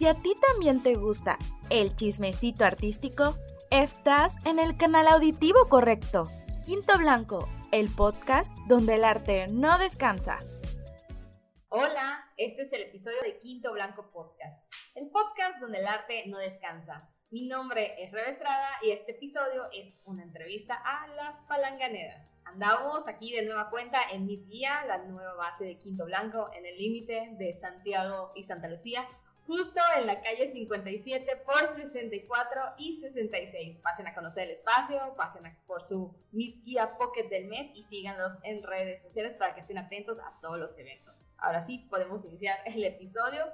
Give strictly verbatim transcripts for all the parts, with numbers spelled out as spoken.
si a ti también te gusta el chismecito artístico, estás en el canal auditivo correcto. Quinto Blanco, el podcast donde el arte no descansa. Hola, este es el episodio de Quinto Blanco Podcast, el podcast donde el arte no descansa. Mi nombre es Rebeca Estrada y este episodio es una entrevista a Las Palanganeras. Andamos aquí de nueva cuenta en M I D guía, la nueva base de Quinto Blanco, en el límite de Santiago y Santa Lucía, justo en la calle cincuenta y siete por sesenta y cuatro y sesenta y seis. Pasen a conocer el espacio, pasen a por su M I D guía Pocket del mes y síganlos en redes sociales para que estén atentos a todos los eventos. Ahora sí, podemos iniciar el episodio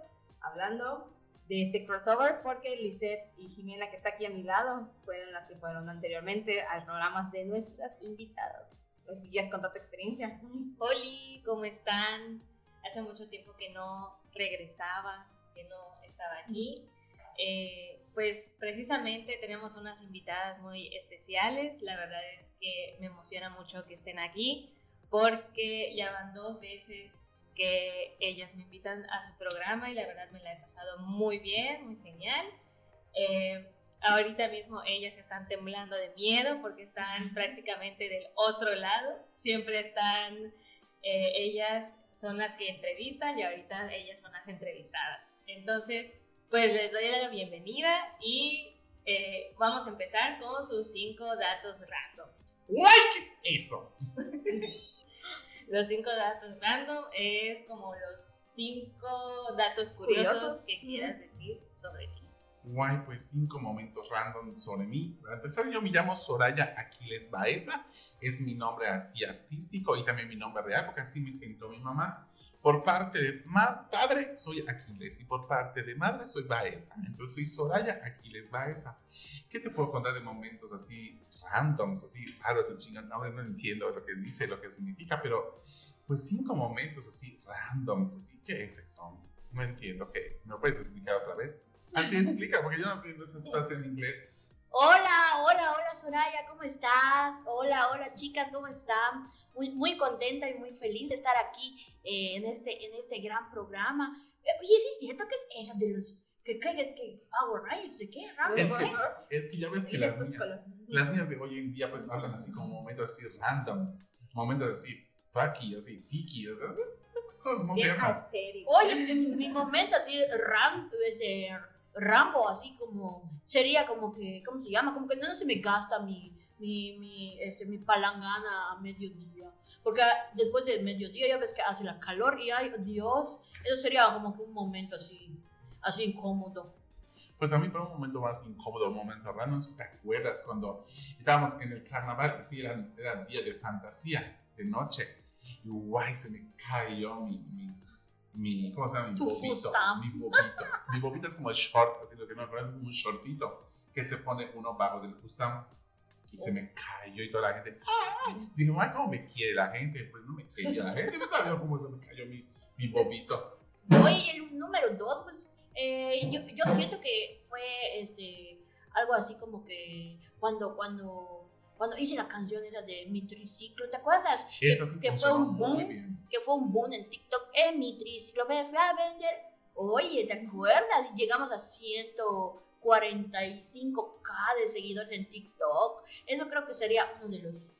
hablando de este crossover, porque Lisette y Jimena, que está aquí a mi lado, fueron las que fueron anteriormente a programas de nuestras invitadas. Los días con tanta experiencia. Holly, ¿cómo están? Hace mucho tiempo que no regresaba, que no estaba aquí. Eh, pues precisamente tenemos unas invitadas muy especiales. La verdad es que me emociona mucho que estén aquí, porque ya van dos veces que ellas me invitan a su programa y la verdad me la he pasado muy bien, muy genial. Eh, ahorita mismo ellas están temblando de miedo porque están prácticamente del otro lado. Siempre están, eh, ellas son las que entrevistan y ahorita ellas son las entrevistadas. Entonces, pues les doy la bienvenida y eh, vamos a empezar con sus cinco datos random. ¿Qué es eso? Los cinco datos random es como los cinco datos curiosos, curiosos que quieras decir sobre ti. Guay, pues cinco momentos random sobre mí. Para empezar, yo me llamo Soraya Aquiles Baeza. Es mi nombre así artístico y también mi nombre real, porque así me sentó mi mamá. Por parte de ma- padre soy Aquiles y por parte de madre soy Baeza. Entonces soy Soraya Aquiles Baeza. ¿Qué te puedo contar de momentos así randoms, así, claro, ese chingón, no, no entiendo lo que dice, lo que significa, pero pues cinco momentos así, randoms, así, ¿qué es eso? No entiendo qué es, ¿me lo puedes explicar otra vez? Así explica, porque yo no entiendo esas cosas en inglés. Hola, hola, hola Soraya, ¿cómo estás? Hola, hola chicas, ¿cómo están? Muy, muy contenta y muy feliz de estar aquí eh, en, este, en este gran programa. Oye, ¿sí es cierto que es eso de los... que caigan, que Power Rangers, ¿de qué? Ramos, es, que, es que ya ves que las niñas, las niñas de hoy en día pues hablan así como momentos así randoms, momentos así fucky, así fiki, ¿verdad? Son cosas modernas. Oye, mi momento así ram, ese, Rambo, así como, sería como que, ¿cómo se llama? Como que no, no se me gasta mi, mi, mi, este, mi palangana a mediodía. Porque después del mediodía ya ves que hace la calor y ay, Dios, eso sería como que un momento así. Así incómodo. Pues a mí por un momento más incómodo, un momento raro, no sé si te acuerdas cuando estábamos en el carnaval, así era, era día de fantasía, de noche, y guay, se me cayó mi, mi, mi ¿cómo se llama? Mi bobito, mi bobito, mi bobito es como el short, así lo que me acuerdo es como un shortito, que se pone uno bajo del custam, y oh. Se me cayó y toda la gente, ¡ay! Dije, ay, ¿cómo me quiere la gente? Pues no me quería la gente, no sabía cómo se me cayó mi, mi bobito. Oye, el número dos, pues, Eh, yo, yo siento que fue este, algo así como que cuando, cuando, cuando hice la canción esa de Mi Triciclo, ¿te acuerdas? Esa sí que, que fue un boom, que fue un boom en TikTok, eh, Mi Triciclo me fue a vender. Oye, ¿te acuerdas? Llegamos a ciento cuarenta y cinco mil de seguidores en TikTok. Eso creo que sería uno de los,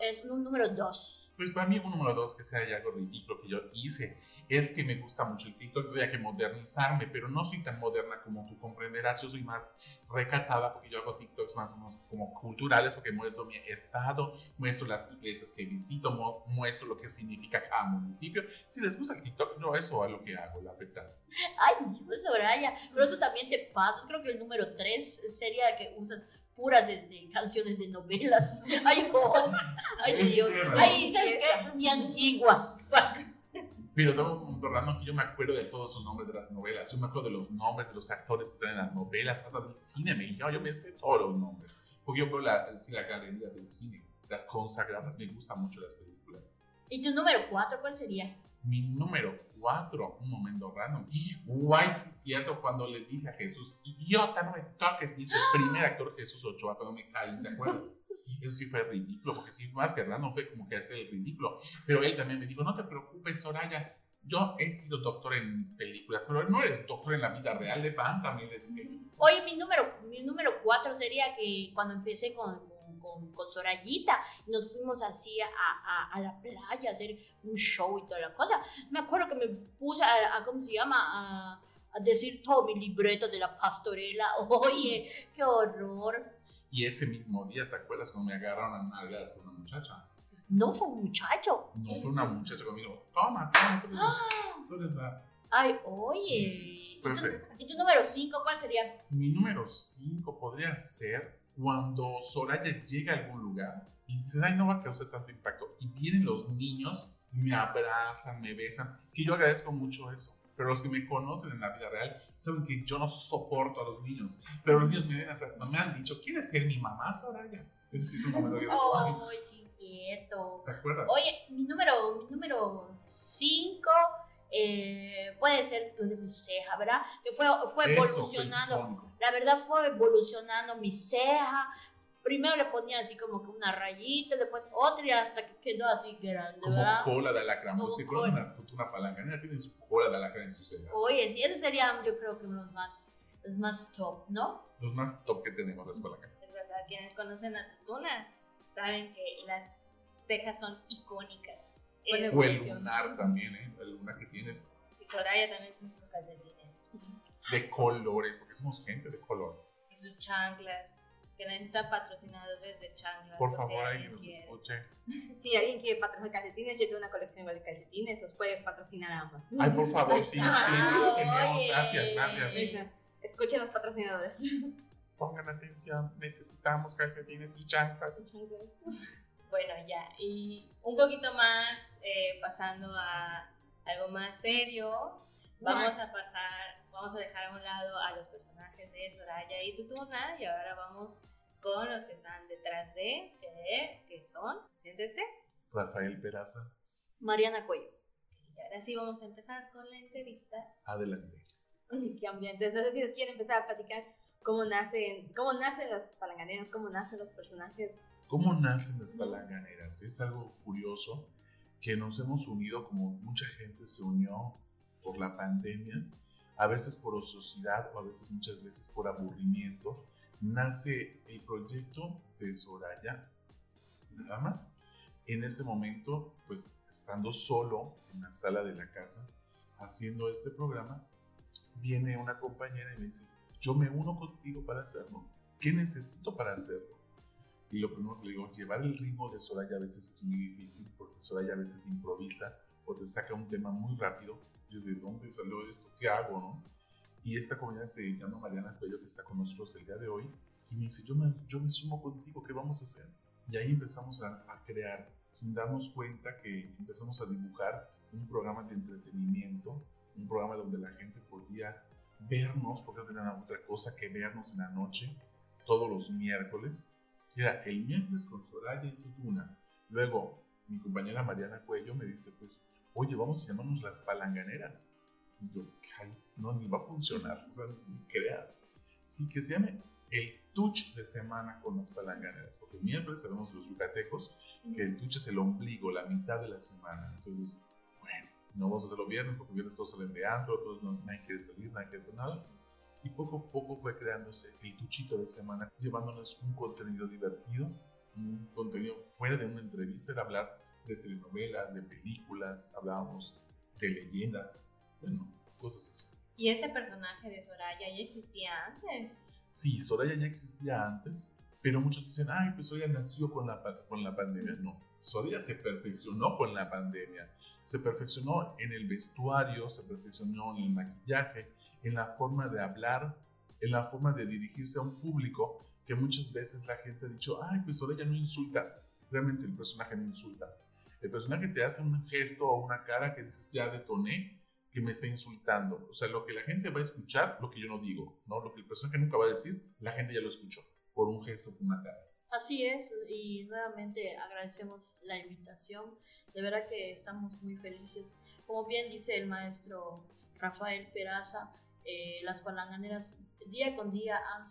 es un número dos. Pues para mí un número dos que sea algo ridículo que yo hice es que me gusta mucho el TikTok, voy a que modernizarme, pero no soy tan moderna como tú comprenderás, yo soy más recatada porque yo hago TikToks más o menos como culturales, porque muestro mi estado, muestro las iglesias que visito, muestro lo que significa cada municipio. Si les gusta el TikTok, no, eso es lo que hago, la verdad. Ay Dios, Soraya, pero tú también te pasas, creo que el número tres sería que usas puras de, de canciones de novelas. Ay, oh, ay Dios. Ay, ¿sabes qué? Ni antiguas. Pero tengo un momento random que yo me acuerdo de todos sus nombres de las novelas. Yo me acuerdo de los nombres de los actores que están en las novelas, hasta del cine. Me yo, yo me sé todos los nombres. Porque yo veo la, la galería del cine, las consagradas. Me gustan mucho las películas. ¿Y tu número cuatro cuál sería? Mi número cuatro, un momento random. Guay, sí es cierto, cuando le dije a Jesús, idiota, no me toques, dice el primer actor Jesús Ochoa cuando me caí, ¿te acuerdas? Eso sí fue ridículo, porque sí, más que random fue como que hacer el ridículo. Pero él también me dijo, no te preocupes, Soraya, yo he sido doctor en mis películas, pero no eres doctor en la vida real, levántame. Oye, mi número, mi número cuatro sería que cuando empecé con, con, con Sorayita, nos fuimos así a, a, a la playa a hacer un show y toda la cosa. Me acuerdo que me puse a, a ¿cómo se llama? A, a decir todo mi libreto de la Pastorela. Oye, qué horror. Y ese mismo día, ¿te acuerdas cuando me agarraron a nalgadas por una muchacha? No fue un muchacho. No fue una muchacha conmigo. Toma, toma, tú eres, ah. tú eres la... Ay, oye. Perfecto. ¿Y tu número cinco cuál sería? Mi número cinco podría ser cuando Soraya llega a algún lugar y dices, ay, no va a causar tanto impacto. Y vienen los niños, me abrazan, me besan, que yo agradezco mucho eso. Pero los que me conocen en la vida real saben que yo no soporto a los niños. Pero los niños me, ven hacer, me han dicho, ¿quieres ser mi mamá, Soraya? Eso sí es un momento de... Oh, sí, cierto. ¿Te acuerdas? Oye, mi número mi número cinco eh, puede ser de mi ceja, ¿verdad? Que fue, fue evolucionando. La verdad fue evolucionando mi ceja. Primero le ponía así como que una rayita, después otra y hasta que quedó así grande, como ¿verdad? Cola de alacrán. Como si cola. Una tutuna palanganera tiene su cola de alacrán en sus cejas. Oye, sí, esos serían yo creo que los más, los más top, ¿no? Los más top que tenemos las palanganeras. Es verdad, quienes conocen a Tutuna saben que las cejas son icónicas. El, o el lunar también, ¿eh? El lunar que tienes. Y Soraya también tiene sus calcetines. De colores, porque somos gente de color. Y sus chanclas. Que necesita patrocinadores de chanclas. Por favor, o sea, alguien nos escuche. Si alguien quiere patrocinar calcetines, yo tengo una colección de calcetines, los puede patrocinar ambas. Ay, por favor, sí. Ah, sí, sí, gracias, gracias. Sí. Escuchen los patrocinadores. Pongan atención, necesitamos calcetines y chanclas. Bueno, ya. Y un poquito más, eh, pasando a algo más serio, vamos a pasar... Vamos a dejar a un lado a los personajes de Soraya y Tutuna y ahora vamos con los que están detrás de, que, que son, siéntense. Rafael Peraza. Mariana Cuello. Y ahora sí vamos a empezar con la entrevista. Adelante. Qué ambiente. No sé si les quieren empezar a platicar cómo nacen, cómo nacen las palanganeras, cómo nacen los personajes. Cómo nacen las palanganeras. Es algo curioso que nos hemos unido como mucha gente se unió por la pandemia. A veces por ociosidad o a veces muchas veces por aburrimiento, nace el proyecto de Soraya, nada más. En ese momento, pues estando solo en la sala de la casa, haciendo este programa, viene una compañera y me dice, yo me uno contigo para hacerlo, ¿qué necesito para hacerlo? Y lo primero que le digo, llevar el ritmo de Soraya a veces es muy difícil porque Soraya a veces improvisa o te saca un tema muy rápido. ¿Desde dónde salió esto? ¿Qué hago? ¿No? Y esta comunidad se llama Mariana Cuello, que está con nosotros el día de hoy, y me dice, yo me, yo me sumo contigo, ¿qué vamos a hacer? Y ahí empezamos a, a crear, sin darnos cuenta que empezamos a dibujar un programa de entretenimiento, un programa donde la gente podía vernos, porque no tenían otra cosa que vernos en la noche, todos los miércoles. Era el miércoles con Soraya y Tutuna. Luego, mi compañera Mariana Cuello me dice, pues, oye, vamos a llamarnos las palanganeras. Y yo, ay, no, ni va a funcionar, o sea, ni creas. Sí, que se llame el Tuch de Semana con las palanganeras, porque miércoles sabemos los yucatecos que el Tuch es el ombligo, la mitad de la semana. Entonces, bueno, no vamos a hacerlo viernes, porque viernes todos salen de antro, todos no, nadie quiere salir, nadie quiere hacer nada. Y poco a poco fue creándose el Tuchito de Semana, llevándonos un contenido divertido, un contenido fuera de una entrevista, era hablar de telenovelas, de películas, hablábamos de leyendas, bueno, cosas así. ¿Y este personaje de Soraya ya existía antes? Sí, Soraya ya existía antes, pero muchos dicen, ay, pues Soraya nació con la, con la pandemia. No, Soraya se perfeccionó con la pandemia, se perfeccionó en el vestuario, se perfeccionó en el maquillaje, en la forma de hablar, en la forma de dirigirse a un público que muchas veces la gente ha dicho, ay, pues Soraya no insulta. Realmente el personaje no insulta. El personaje te hace un gesto o una cara que dices, ya detoné, que me está insultando. O sea, lo que la gente va a escuchar, lo que yo no digo, ¿no? Lo que el personaje nunca va a decir, la gente ya lo escuchó, por un gesto, por una cara. Así es, y nuevamente agradecemos la invitación. De verdad que estamos muy felices. Como bien dice el maestro Rafael Peraza, eh, las palanganeras día con día han,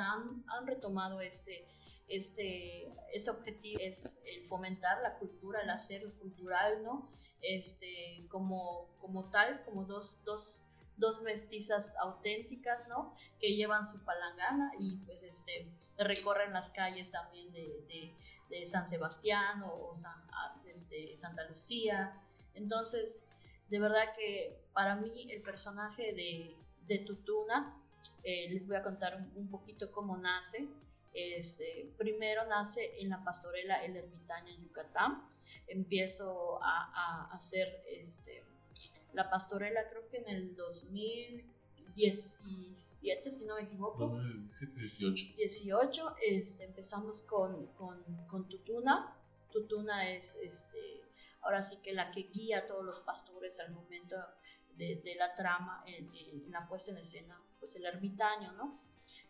han, han retomado este, este, este objetivo, es el fomentar la cultura, el hacer cultural, ¿no? Este, como, como tal, como dos, dos, dos mestizas auténticas, ¿no? Que llevan su palangana y pues este, recorren las calles también de, de, de San Sebastián o, o San, este, Santa Lucía. Entonces, de verdad que para mí el personaje de, de Tutuna, eh, les voy a contar un, un poquito cómo nace. Este, primero nace en la Pastorela, el Ermitaño en Yucatán. Empiezo a, a hacer este, la Pastorela creo que en el dos mil diecisiete, si no me equivoco. dos mil dieciocho. dieciocho, este, empezamos con, con, con Tutuna. Tutuna es, este, ahora sí que la que guía a todos los pastores al momento de, de la trama, en, en la puesta en escena, pues el ermitaño, ¿no?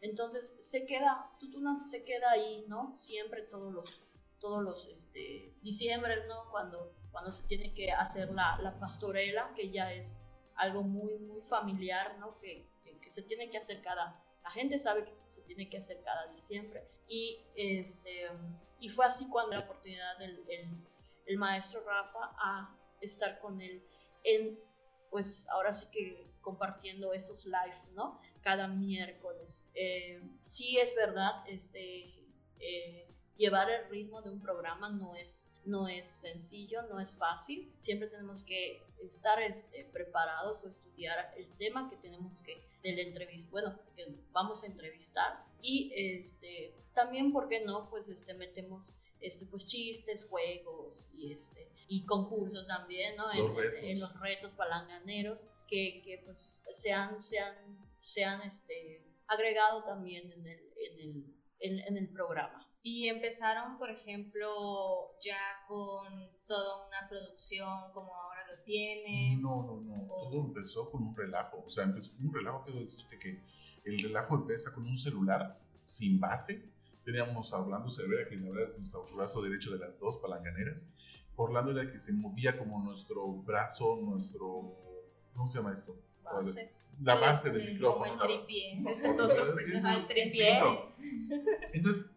Entonces se queda, Tutuna se queda ahí, ¿no? Siempre todos los, todos los este, diciembre, ¿no? Cuando, cuando se tiene que hacer la, la pastorela, que ya es algo muy, muy familiar, ¿no? Que, que, que se tiene que hacer cada, la gente sabe que se tiene que hacer cada diciembre. Y, este, y fue así cuando la oportunidad del el, el maestro Rafa a estar con él en, pues ahora sí que compartiendo estos live, ¿no? Cada miércoles. Eh, sí es verdad, este, eh, llevar el ritmo de un programa no es, no es sencillo, no es fácil. Siempre tenemos que estar este, preparados o estudiar el tema que tenemos que, del entrevista, bueno, que vamos a entrevistar. Y este, también, ¿por qué no? Pues este, metemos... Este, pues chistes, juegos y, este, y concursos también, ¿no? Los en, retos. En los retos palanganeros que, que pues se han, se han, se han este, agregado también en el, en, el, en, en el programa. Y empezaron, por ejemplo, ya con toda una producción como ahora lo tienen. No, no, no, o... todo empezó con un relajo, o sea, empezó con un relajo, quiero decirte que el relajo empieza con un celular sin base. Teníamos a Orlando Cervera, que la verdad es nuestro brazo derecho de las dos palanganeras. Orlando era el que se movía como nuestro brazo, nuestro... ¿Cómo se llama esto? Base. La base del micrófono. No, el tripié. El tripié. Entonces,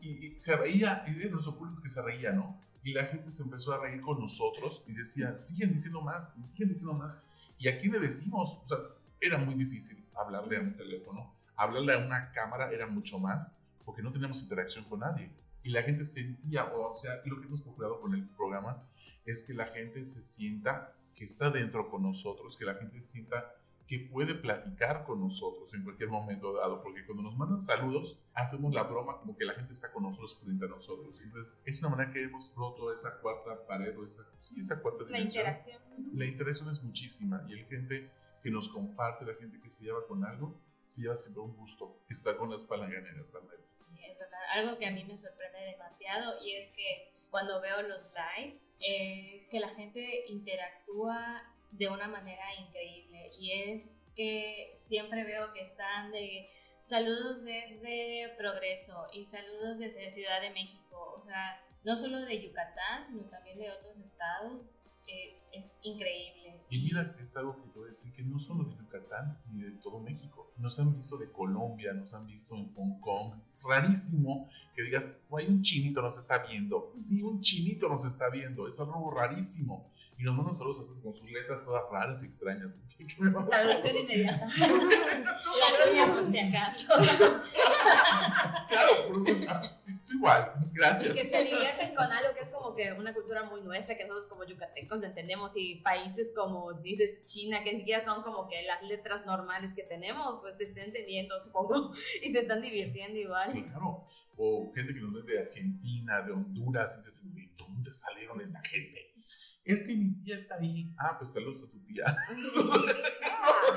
y, y se reía, era nuestro público que se reía, ¿no? Y la gente se empezó a reír con nosotros y decía, siguen diciendo más, siguen diciendo más. ¿Y a quién le decimos? O sea, era muy difícil hablarle a un teléfono. Hablarle a una cámara era mucho más, porque no teníamos interacción con nadie y la gente sentía, o sea, lo que hemos procurado con el programa es que la gente se sienta que está dentro con nosotros, que la gente sienta que puede platicar con nosotros en cualquier momento dado, porque cuando nos mandan saludos, hacemos la broma como que la gente está con nosotros frente a nosotros. Entonces, es una manera que hemos roto esa cuarta pared o esa, sí, esa cuarta dimensión. La interacción. La interacción es muchísima y la gente que nos comparte, la gente que se lleva con algo, se lleva siempre un gusto estar con las palanganeras también. Es verdad, algo que a mí me sorprende demasiado y es que cuando veo los lives es que la gente interactúa de una manera increíble y es que siempre veo que están de saludos desde Progreso y saludos desde Ciudad de México, o sea, no solo de Yucatán, sino también de otros estados. Es increíble. Y mira, es algo que te voy a decir, que no solo de Yucatán ni de todo México, nos han visto de Colombia, nos han visto en Hong Kong. Es rarísimo que digas, oh, hay un chinito nos está viendo. Sí, un chinito nos está viendo, es algo rarísimo. Y nos mandan saludos a esas con sus letras todas raras y extrañas. Traducción inmediata. La doña por si acaso. Claro, por supuesto. Igual, gracias. Y que se divierten con algo que es como que una cultura muy nuestra, que nosotros como yucatecos lo entendemos, y países como, dices, China, que ni siquiera son como que las letras normales que tenemos, pues te estén entendiendo, supongo, y se están divirtiendo igual. Sí, claro, o gente que nos ve de Argentina, de Honduras, y dices, ¿de dónde salieron esta gente? Es que mi tía está ahí. Ah, pues saludos a tu tía.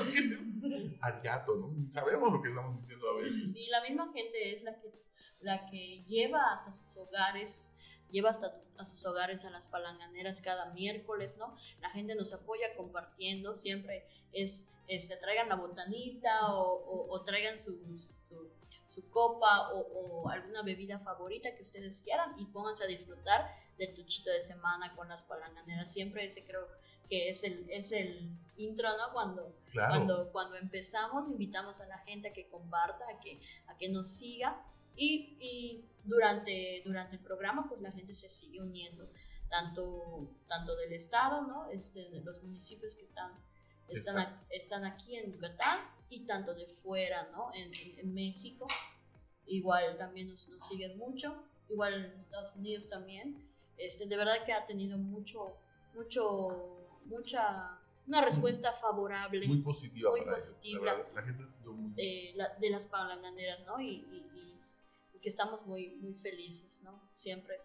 Es que ariato, no sabemos lo que estamos diciendo a veces. Y la misma gente es la que la que lleva hasta sus hogares, lleva hasta a sus hogares a las palanganeras cada miércoles, ¿no? La gente nos apoya compartiendo, siempre es, este, traigan la botanita o, o, o traigan su, su, su copa o, o alguna bebida favorita que ustedes quieran y pónganse a disfrutar del Tuchito de Semana con las palanganeras. Siempre ese creo que es el, es el intro, ¿no? Cuando, claro. cuando, cuando empezamos, invitamos a la gente a que comparta, a que, a que nos siga. Y, y durante, durante el programa, pues la gente se sigue uniendo, tanto, tanto del estado, ¿no? Este, de los municipios que están, están, a, están aquí en Yucatán, y tanto de fuera, ¿no? En, en México, igual también nos, nos siguen mucho, igual en Estados Unidos también. Este, de verdad que ha tenido mucho, mucho, mucha... Una respuesta favorable. Muy positiva. Muy para positiva. La, verdad, la gente ha sido muy... Eh, la, de las Palanganeras, ¿no? Y, y, y, y que estamos muy, muy felices, ¿no? Siempre.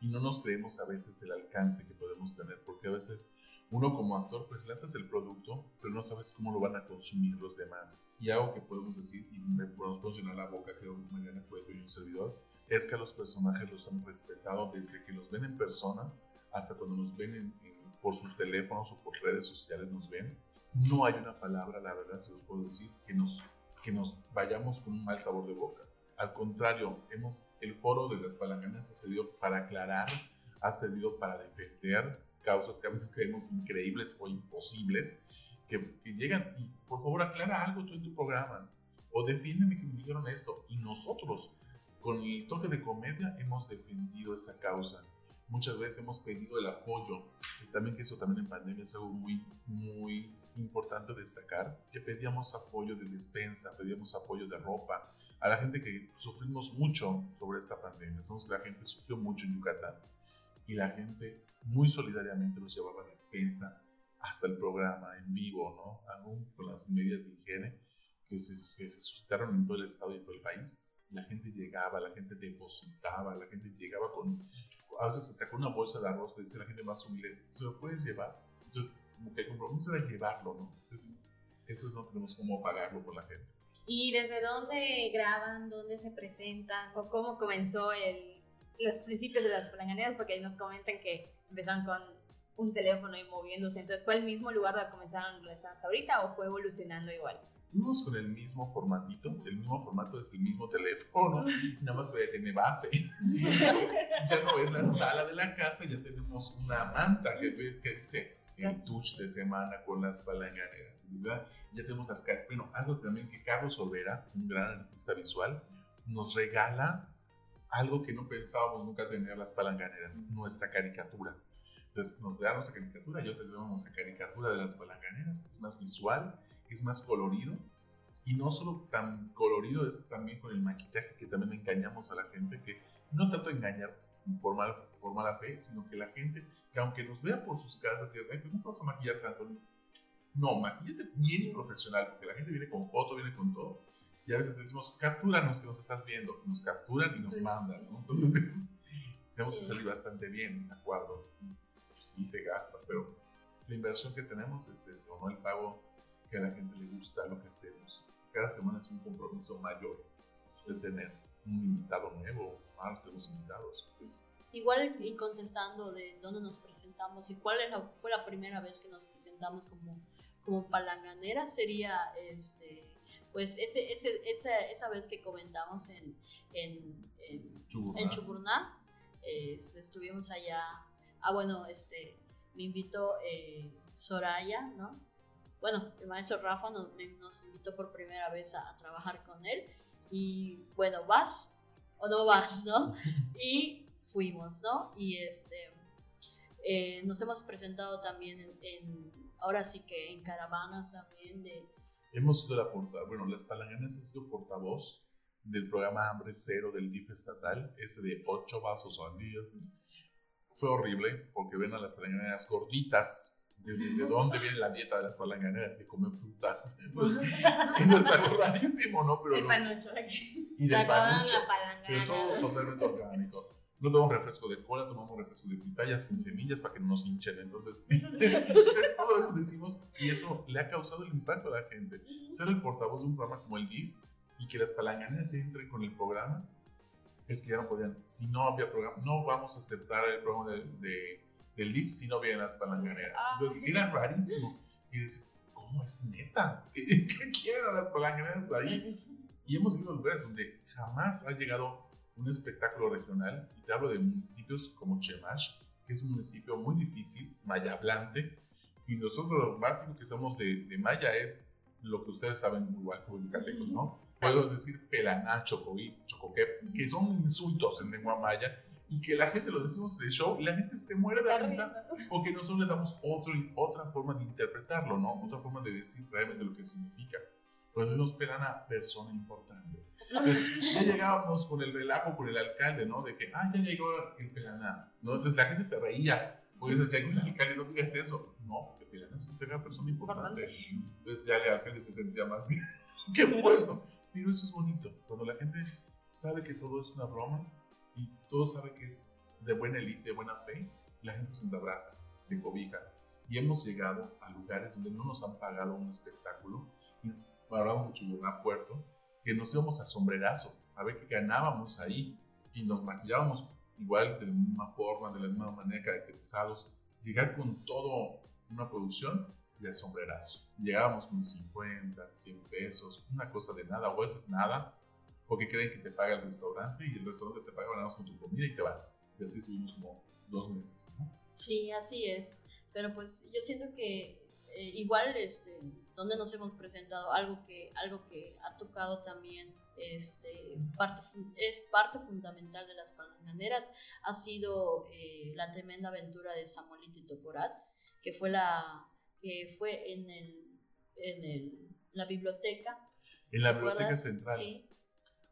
Y no nos creemos a veces el alcance que podemos tener, porque a veces uno como actor, pues lanzas el producto, pero no sabes cómo lo van a consumir los demás. Y algo que podemos decir, y me podemos posicionar la boca, creo que Mariana Cuello y un servidor, es que a los personajes los han respetado desde que los ven en persona hasta cuando nos ven en, en, por sus teléfonos o por redes sociales nos ven. No hay una palabra, la verdad, si os puedo decir, que nos, que nos vayamos con un mal sabor de boca. Al contrario, hemos, el foro de las Palanganeras ha servido para aclarar, ha servido para defender causas que a veces creemos increíbles o imposibles, que, que llegan y, por favor, aclara algo tú en tu programa, o defiéndeme que me dijeron esto. Y nosotros, con el toque de comedia, hemos defendido esa causa. Muchas veces hemos pedido el apoyo, y también que eso también en pandemia es algo muy, muy importante destacar, que pedíamos apoyo de despensa, pedíamos apoyo de ropa, a la gente que sufrimos mucho sobre esta pandemia. Sabemos que la gente sufrió mucho en Yucatán, y la gente muy solidariamente nos llevaba a despensa hasta el programa en vivo, ¿no? Aún con las medidas de higiene que se, que se suscitaron en todo el estado y en todo el país. La gente llegaba, la gente depositaba, la gente llegaba con, a veces hasta con una bolsa de arroz, te dice la gente más humilde, ¿se lo puedes llevar? Entonces, como que el compromiso era llevarlo, ¿no? Entonces, eso no tenemos cómo pagarlo por la gente. ¿Y desde dónde graban, dónde se presentan, o cómo comenzó el, los principios de las Palanganeras? Porque ahí nos comentan que empezaron con un teléfono y moviéndose. Entonces, ¿fue el mismo lugar donde comenzaron donde están hasta ahorita o fue evolucionando igual? Fuimos con el mismo formatito, el mismo formato es el mismo teléfono, nada más que ya tiene base. Ya no es la sala de la casa, ya tenemos una manta que, que dice el Tuch de Semana con las Palanganeras. ¿Verdad? Ya tenemos las... Bueno, algo también que Carlos Sorvera, un gran artista visual, nos regala algo que no pensábamos nunca tener las Palanganeras, nuestra caricatura. Entonces nos dan nuestra caricatura, yo te doy nuestra caricatura de las Palanganeras, es más visual, es más colorido, y no solo tan colorido, es también con el maquillaje, que también engañamos a la gente, que no trato de engañar por, mal, por mala fe, sino que la gente, que aunque nos vea por sus casas y dice, ay, pues no vas a maquillar tanto, no, maquillate bien y profesional, porque la gente viene con foto, viene con todo, y a veces decimos, captúranos que nos estás viendo, nos capturan y nos sí. mandan, ¿no? Entonces tenemos sí. que salir bastante bien, ¿de acuerdo? Sí se gasta, pero la inversión que tenemos es eso, ¿no? El pago que a la gente le gusta lo que hacemos. Cada semana es un compromiso mayor de tener un invitado nuevo, más de los invitados. Pues. Igual, y contestando de dónde nos presentamos y cuál es la, fue la primera vez que nos presentamos como, como Palanganera, sería este, pues ese, ese, esa, esa vez que comentamos en, en, en, Chuburná. en Chuburná, eh, estuvimos allá. Ah, bueno, este, me invitó eh, Soraya, ¿no? Bueno, el maestro Rafa nos, nos invitó por primera vez a, a trabajar con él. Y bueno, ¿vas o no vas, no? Y fuimos, ¿no? Y este, eh, nos hemos presentado también en, en, ahora sí que en caravanas también. De... Hemos sido la portavoz, bueno, las Palanganeras han sido portavoz del programa Hambre Cero del D I F estatal, ese de ocho vasos al día. Fue horrible porque ven a las Palanganeras gorditas. Desde ¿de dónde viene la dieta de las Palanganeras? De comer frutas. Entonces, eso es algo rarísimo, ¿no? Pero el no. panucho. Y del panucho. Pero todo totalmente orgánico. No tomamos refresco de cola, tomamos refresco de pitayas sin semillas para que no nos hinchen. Entonces, todo eso decimos y eso le ha causado el impacto a la gente. Ser el portavoz de un programa como el D I F y que las Palanganeras entren con el programa. Es que ya no podían, si no había programa, no vamos a aceptar el programa de, de, del D I F si no vienen las Palanganeras. Entonces era rarísimo. Y dices, ¿cómo es neta? ¿Qué, qué quieren a las Palanganeras ahí? Y hemos ido a lugares donde jamás ha llegado un espectáculo regional. Y te hablo de municipios como Chemash, que es un municipio muy difícil, mayablante, y nosotros lo básico que somos de, de maya es lo que ustedes saben muy guay, como yucatecos, ¿no? Puedo decir pelaná, chocoí, chocoquep, que son insultos en lengua maya y que la gente lo decimos de show y la gente se muere de la risa porque nosotros le damos otro, otra forma de interpretarlo, ¿no? Otra forma de decir realmente lo que significa. Entonces nos pelan a persona importante. Entonces ya llegábamos con el relajo con el alcalde, ¿no? De que, ah, ya llegó el pelaná, ¿no? Entonces la gente se reía. Porque se llegó el alcalde, no digas eso. No, el pelaná es una persona importante. Entonces ya el alcalde se sentía más que, que puesto. Pero eso es bonito. Cuando la gente sabe que todo es una broma y todo sabe que es de buena élite, de buena fe, la gente se abraza, te cobija. Y hemos llegado a lugares donde no nos han pagado un espectáculo. Y hablamos de Chuyuná Puerto, que nos íbamos a sombrerazo, a ver qué ganábamos ahí, y nos maquillábamos igual, de la misma forma, de la misma manera, caracterizados, llegar con todo una producción y a sombrerazo. Llegábamos con cincuenta, cien pesos, una cosa de nada, o eso es nada, porque creen que te paga el restaurante, y el restaurante te paga nada más con tu comida y te vas. Y así estuvimos como dos meses, ¿no? Sí, así es, pero pues yo siento que Eh, igual, este, donde nos hemos presentado, algo que, algo que ha tocado también, este, parte, es parte fundamental de Las Palanganeras, ha sido eh, la tremenda aventura de Samuelito y Tocorat, que fue, la, que fue en, el, en el, la biblioteca. En la biblioteca ¿recuerdas? Central. Sí.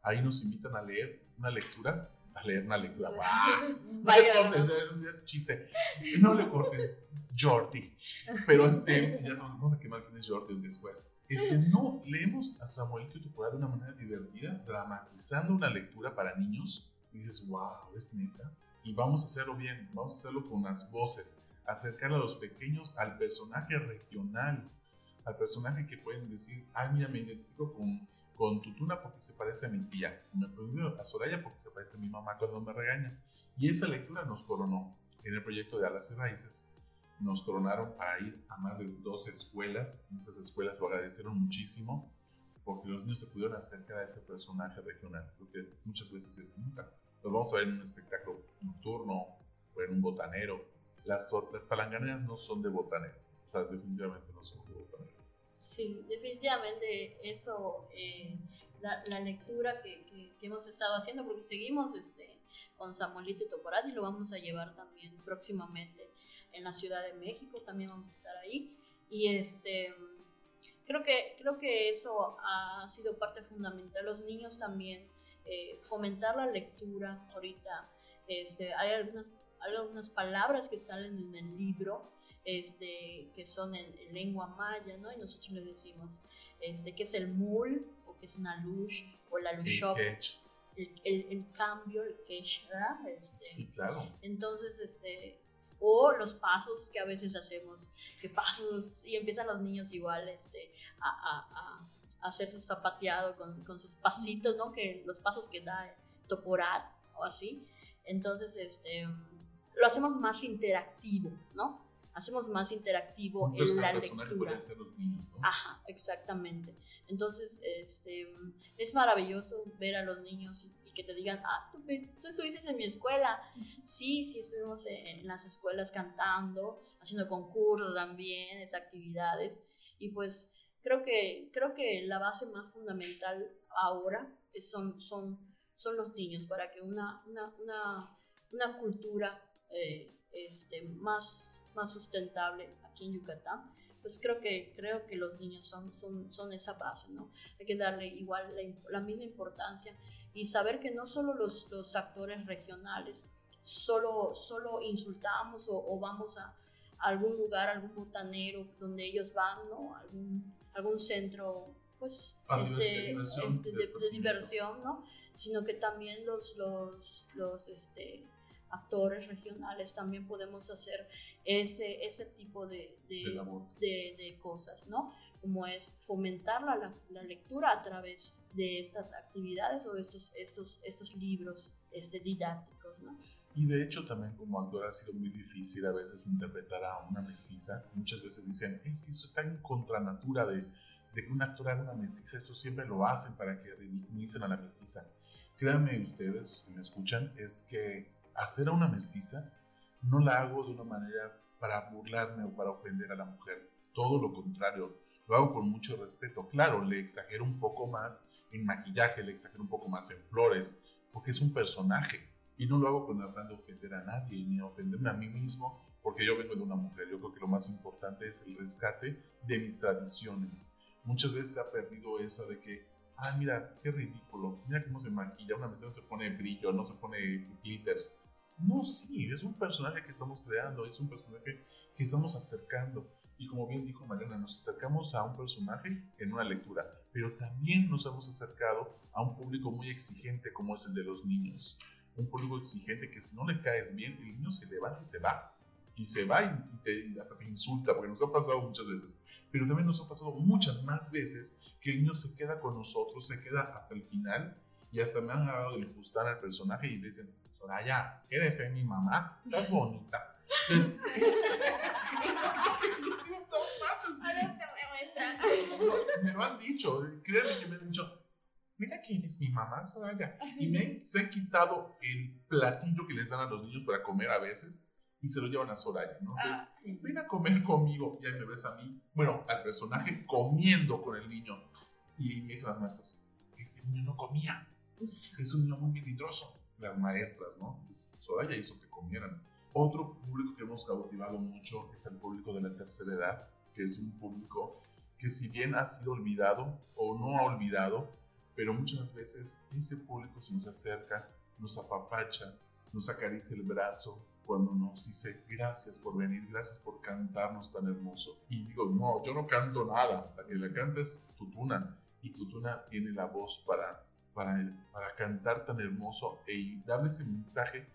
Ahí nos invitan a leer una lectura. A leer una lectura. No le cortes, es chiste. No le cortes, Jordi. Pero este, ya sabemos, vamos a quemar quién es Jordi después. Este, no, leemos a Samuelito y Tuchito de una manera divertida, dramatizando una lectura para niños. Y dices, wow, es neta. Y vamos a hacerlo bien, vamos a hacerlo con las voces, acercar a los pequeños al personaje regional, al personaje que pueden decir, ay, mira, me identifico con. con Tutuna porque se parece a mi tía, me pregunto a Soraya porque se parece a mi mamá cuando me regaña, y esa lectura nos coronó en el proyecto de Alas y Raíces, nos coronaron para ir a más de dos escuelas, en esas escuelas lo agradecieron muchísimo, porque los niños se pudieron acercar a ese personaje regional, porque muchas veces es nunca, los vamos a ver en un espectáculo nocturno, o en un botanero, las, las palanganeras no son de botanero, o sea, definitivamente no son de botanero. Sí, definitivamente eso, eh, la, la lectura que, que, que hemos estado haciendo, porque seguimos este, con Samuelito y Tocorat y lo vamos a llevar también próximamente en la Ciudad de México, también vamos a estar ahí. Y este, creo que, creo que eso ha sido parte fundamental. Los niños también, eh, fomentar la lectura ahorita. Este, hay, algunas, hay algunas palabras que salen en el libro. Este, que son en, en lengua maya, ¿no? Y nosotros les decimos este, que es el mul, o que es una lush, o la lushop, el, el, el, el cambio, el quech, ¿verdad? Este, sí, claro. Entonces, este, o los pasos que a veces hacemos, que pasos, y empiezan los niños igual este, a, a, a hacer su zapateado con, con sus pasitos, ¿no? Que los pasos que da Tocorat o así. Entonces, este, lo hacemos más interactivo, ¿no? Hacemos más interactivo en la lectura. Ser los niños, ¿no? Ajá, exactamente. Entonces, este, es maravilloso ver a los niños y que te digan, ah, tú, tú estuviste en mi escuela. Sí, sí, estuvimos en las escuelas cantando, haciendo concursos también, actividades. Y pues creo que, creo que la base más fundamental ahora son, son, son los niños, para que una, una, una, una cultura eh, este, más... más sustentable aquí en Yucatán, pues creo que, creo que los niños son, son, son esa base, ¿no? Hay que darle igual la, la misma importancia y saber que no solo los, los actores regionales solo, solo insultamos o, o vamos a, a algún lugar, algún botanero donde ellos van, ¿no? Algún, algún centro, pues, este, de diversión, este, de, de diversión, ¿no? Sino que también los, los, los, este, actores regionales también podemos hacer ese, ese tipo de, de, de, de cosas, ¿no? Como es fomentar la, la lectura a través de estas actividades o estos, estos, estos libros este, didácticos, ¿no? Y de hecho también como actor ha sido muy difícil a veces interpretar a una mestiza. Muchas veces dicen, es que eso está en contranatura de, de que un actor haga una mestiza, eso siempre lo hacen para que ridiculicen a la mestiza. Créanme ustedes, los que me escuchan, es que hacer a una mestiza no la hago de una manera para burlarme o para ofender a la mujer. Todo lo contrario, lo hago con mucho respeto. Claro, le exagero un poco más en maquillaje, le exagero un poco más en flores, porque es un personaje. Y no lo hago con afán de ofender a nadie, ni ofenderme a mí mismo, porque yo vengo de una mujer. Yo creo que lo más importante es el rescate de mis tradiciones. Muchas veces se ha perdido esa de que, ah, mira, qué ridículo, mira cómo se maquilla, una mesera se pone brillo, no se pone glitters. No, sí, es un personaje que estamos creando, es un personaje que estamos acercando. Y como bien dijo Mariana, nos acercamos a un personaje en una lectura, pero también nos hemos acercado a un público muy exigente como es el de los niños. Un público exigente que si no le caes bien, el niño se levanta y se va. Y se va y te, hasta te insulta, porque nos ha pasado muchas veces. Pero también nos ha pasado muchas más veces que el niño se queda con nosotros, se queda hasta el final. Y hasta me han dado el gustar al personaje y le dicen, Soraya, ¿quieres ser mi mamá? Estás bonita. Entonces, a ver, te voy a mostrar. Me lo han dicho, créanme que me han dicho, mira quién es mi mamá, Soraya. Y me, se han quitado el platillo que les dan a los niños para comer a veces y se lo llevan a Soraya, ¿no? Entonces, ah, sí. Ven a comer conmigo. Y ahí me ves a mí, bueno, al personaje comiendo con el niño. Y me dicen las maestras, este niño no comía, es un niño muy peligroso. Las maestras, ¿no? Pues Soraya hizo que comieran. Otro público que hemos cautivado mucho es el público de la tercera edad, que es un público que si bien ha sido olvidado o no ha olvidado, pero muchas veces ese público se nos acerca, nos apapacha, nos acaricia el brazo, cuando nos dice gracias por venir, gracias por cantarnos tan hermoso. Y digo, no, yo no canto nada, la que la canta es Tutuna, y Tutuna tiene la voz para, para, para cantar tan hermoso y darle ese mensaje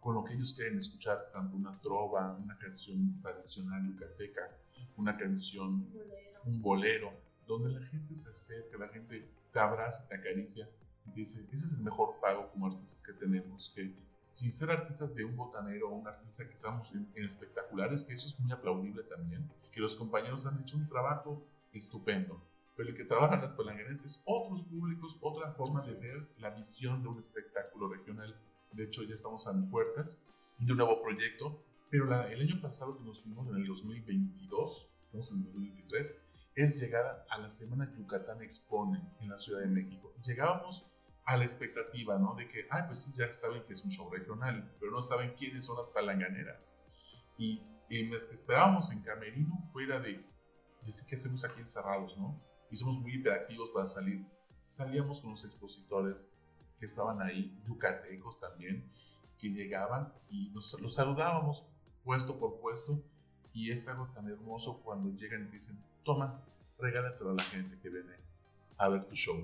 con lo que ellos quieren escuchar, tanto una trova, una canción tradicional yucateca, una canción, bolero. un bolero, donde la gente se acerca, la gente te abraza, te acaricia, y dice, ese es el mejor pago como artistas que tenemos, que sin ser artistas de un botanero o un artista que estamos en, en espectaculares, que eso es muy aplaudible también, que los compañeros han hecho un trabajo estupendo, pero el que trabajan las palanganeras es otros públicos, otra forma sí, de ver la visión de un espectáculo regional. De hecho, ya estamos a puertas de un nuevo proyecto, pero la, el año pasado que nos fuimos en el dos mil veintidós, estamos en el dos mil veintitrés, es llegar a la Semana Yucatán Expone en la Ciudad de México. Llegábamos a la expectativa, ¿no? De que, ah, pues sí, ya saben que es un show regional, pero no saben quiénes son las palanganeras. Y, y las que esperábamos en camerino fuera de, decir, ¿qué hacemos aquí encerrados, no? Y somos muy hiperactivos para salir. Salíamos con los expositores que estaban ahí, yucatecos también, que llegaban y nos los saludábamos puesto por puesto. Y es algo tan hermoso cuando llegan y dicen, toma, regálaselo a la gente que viene a ver tu show.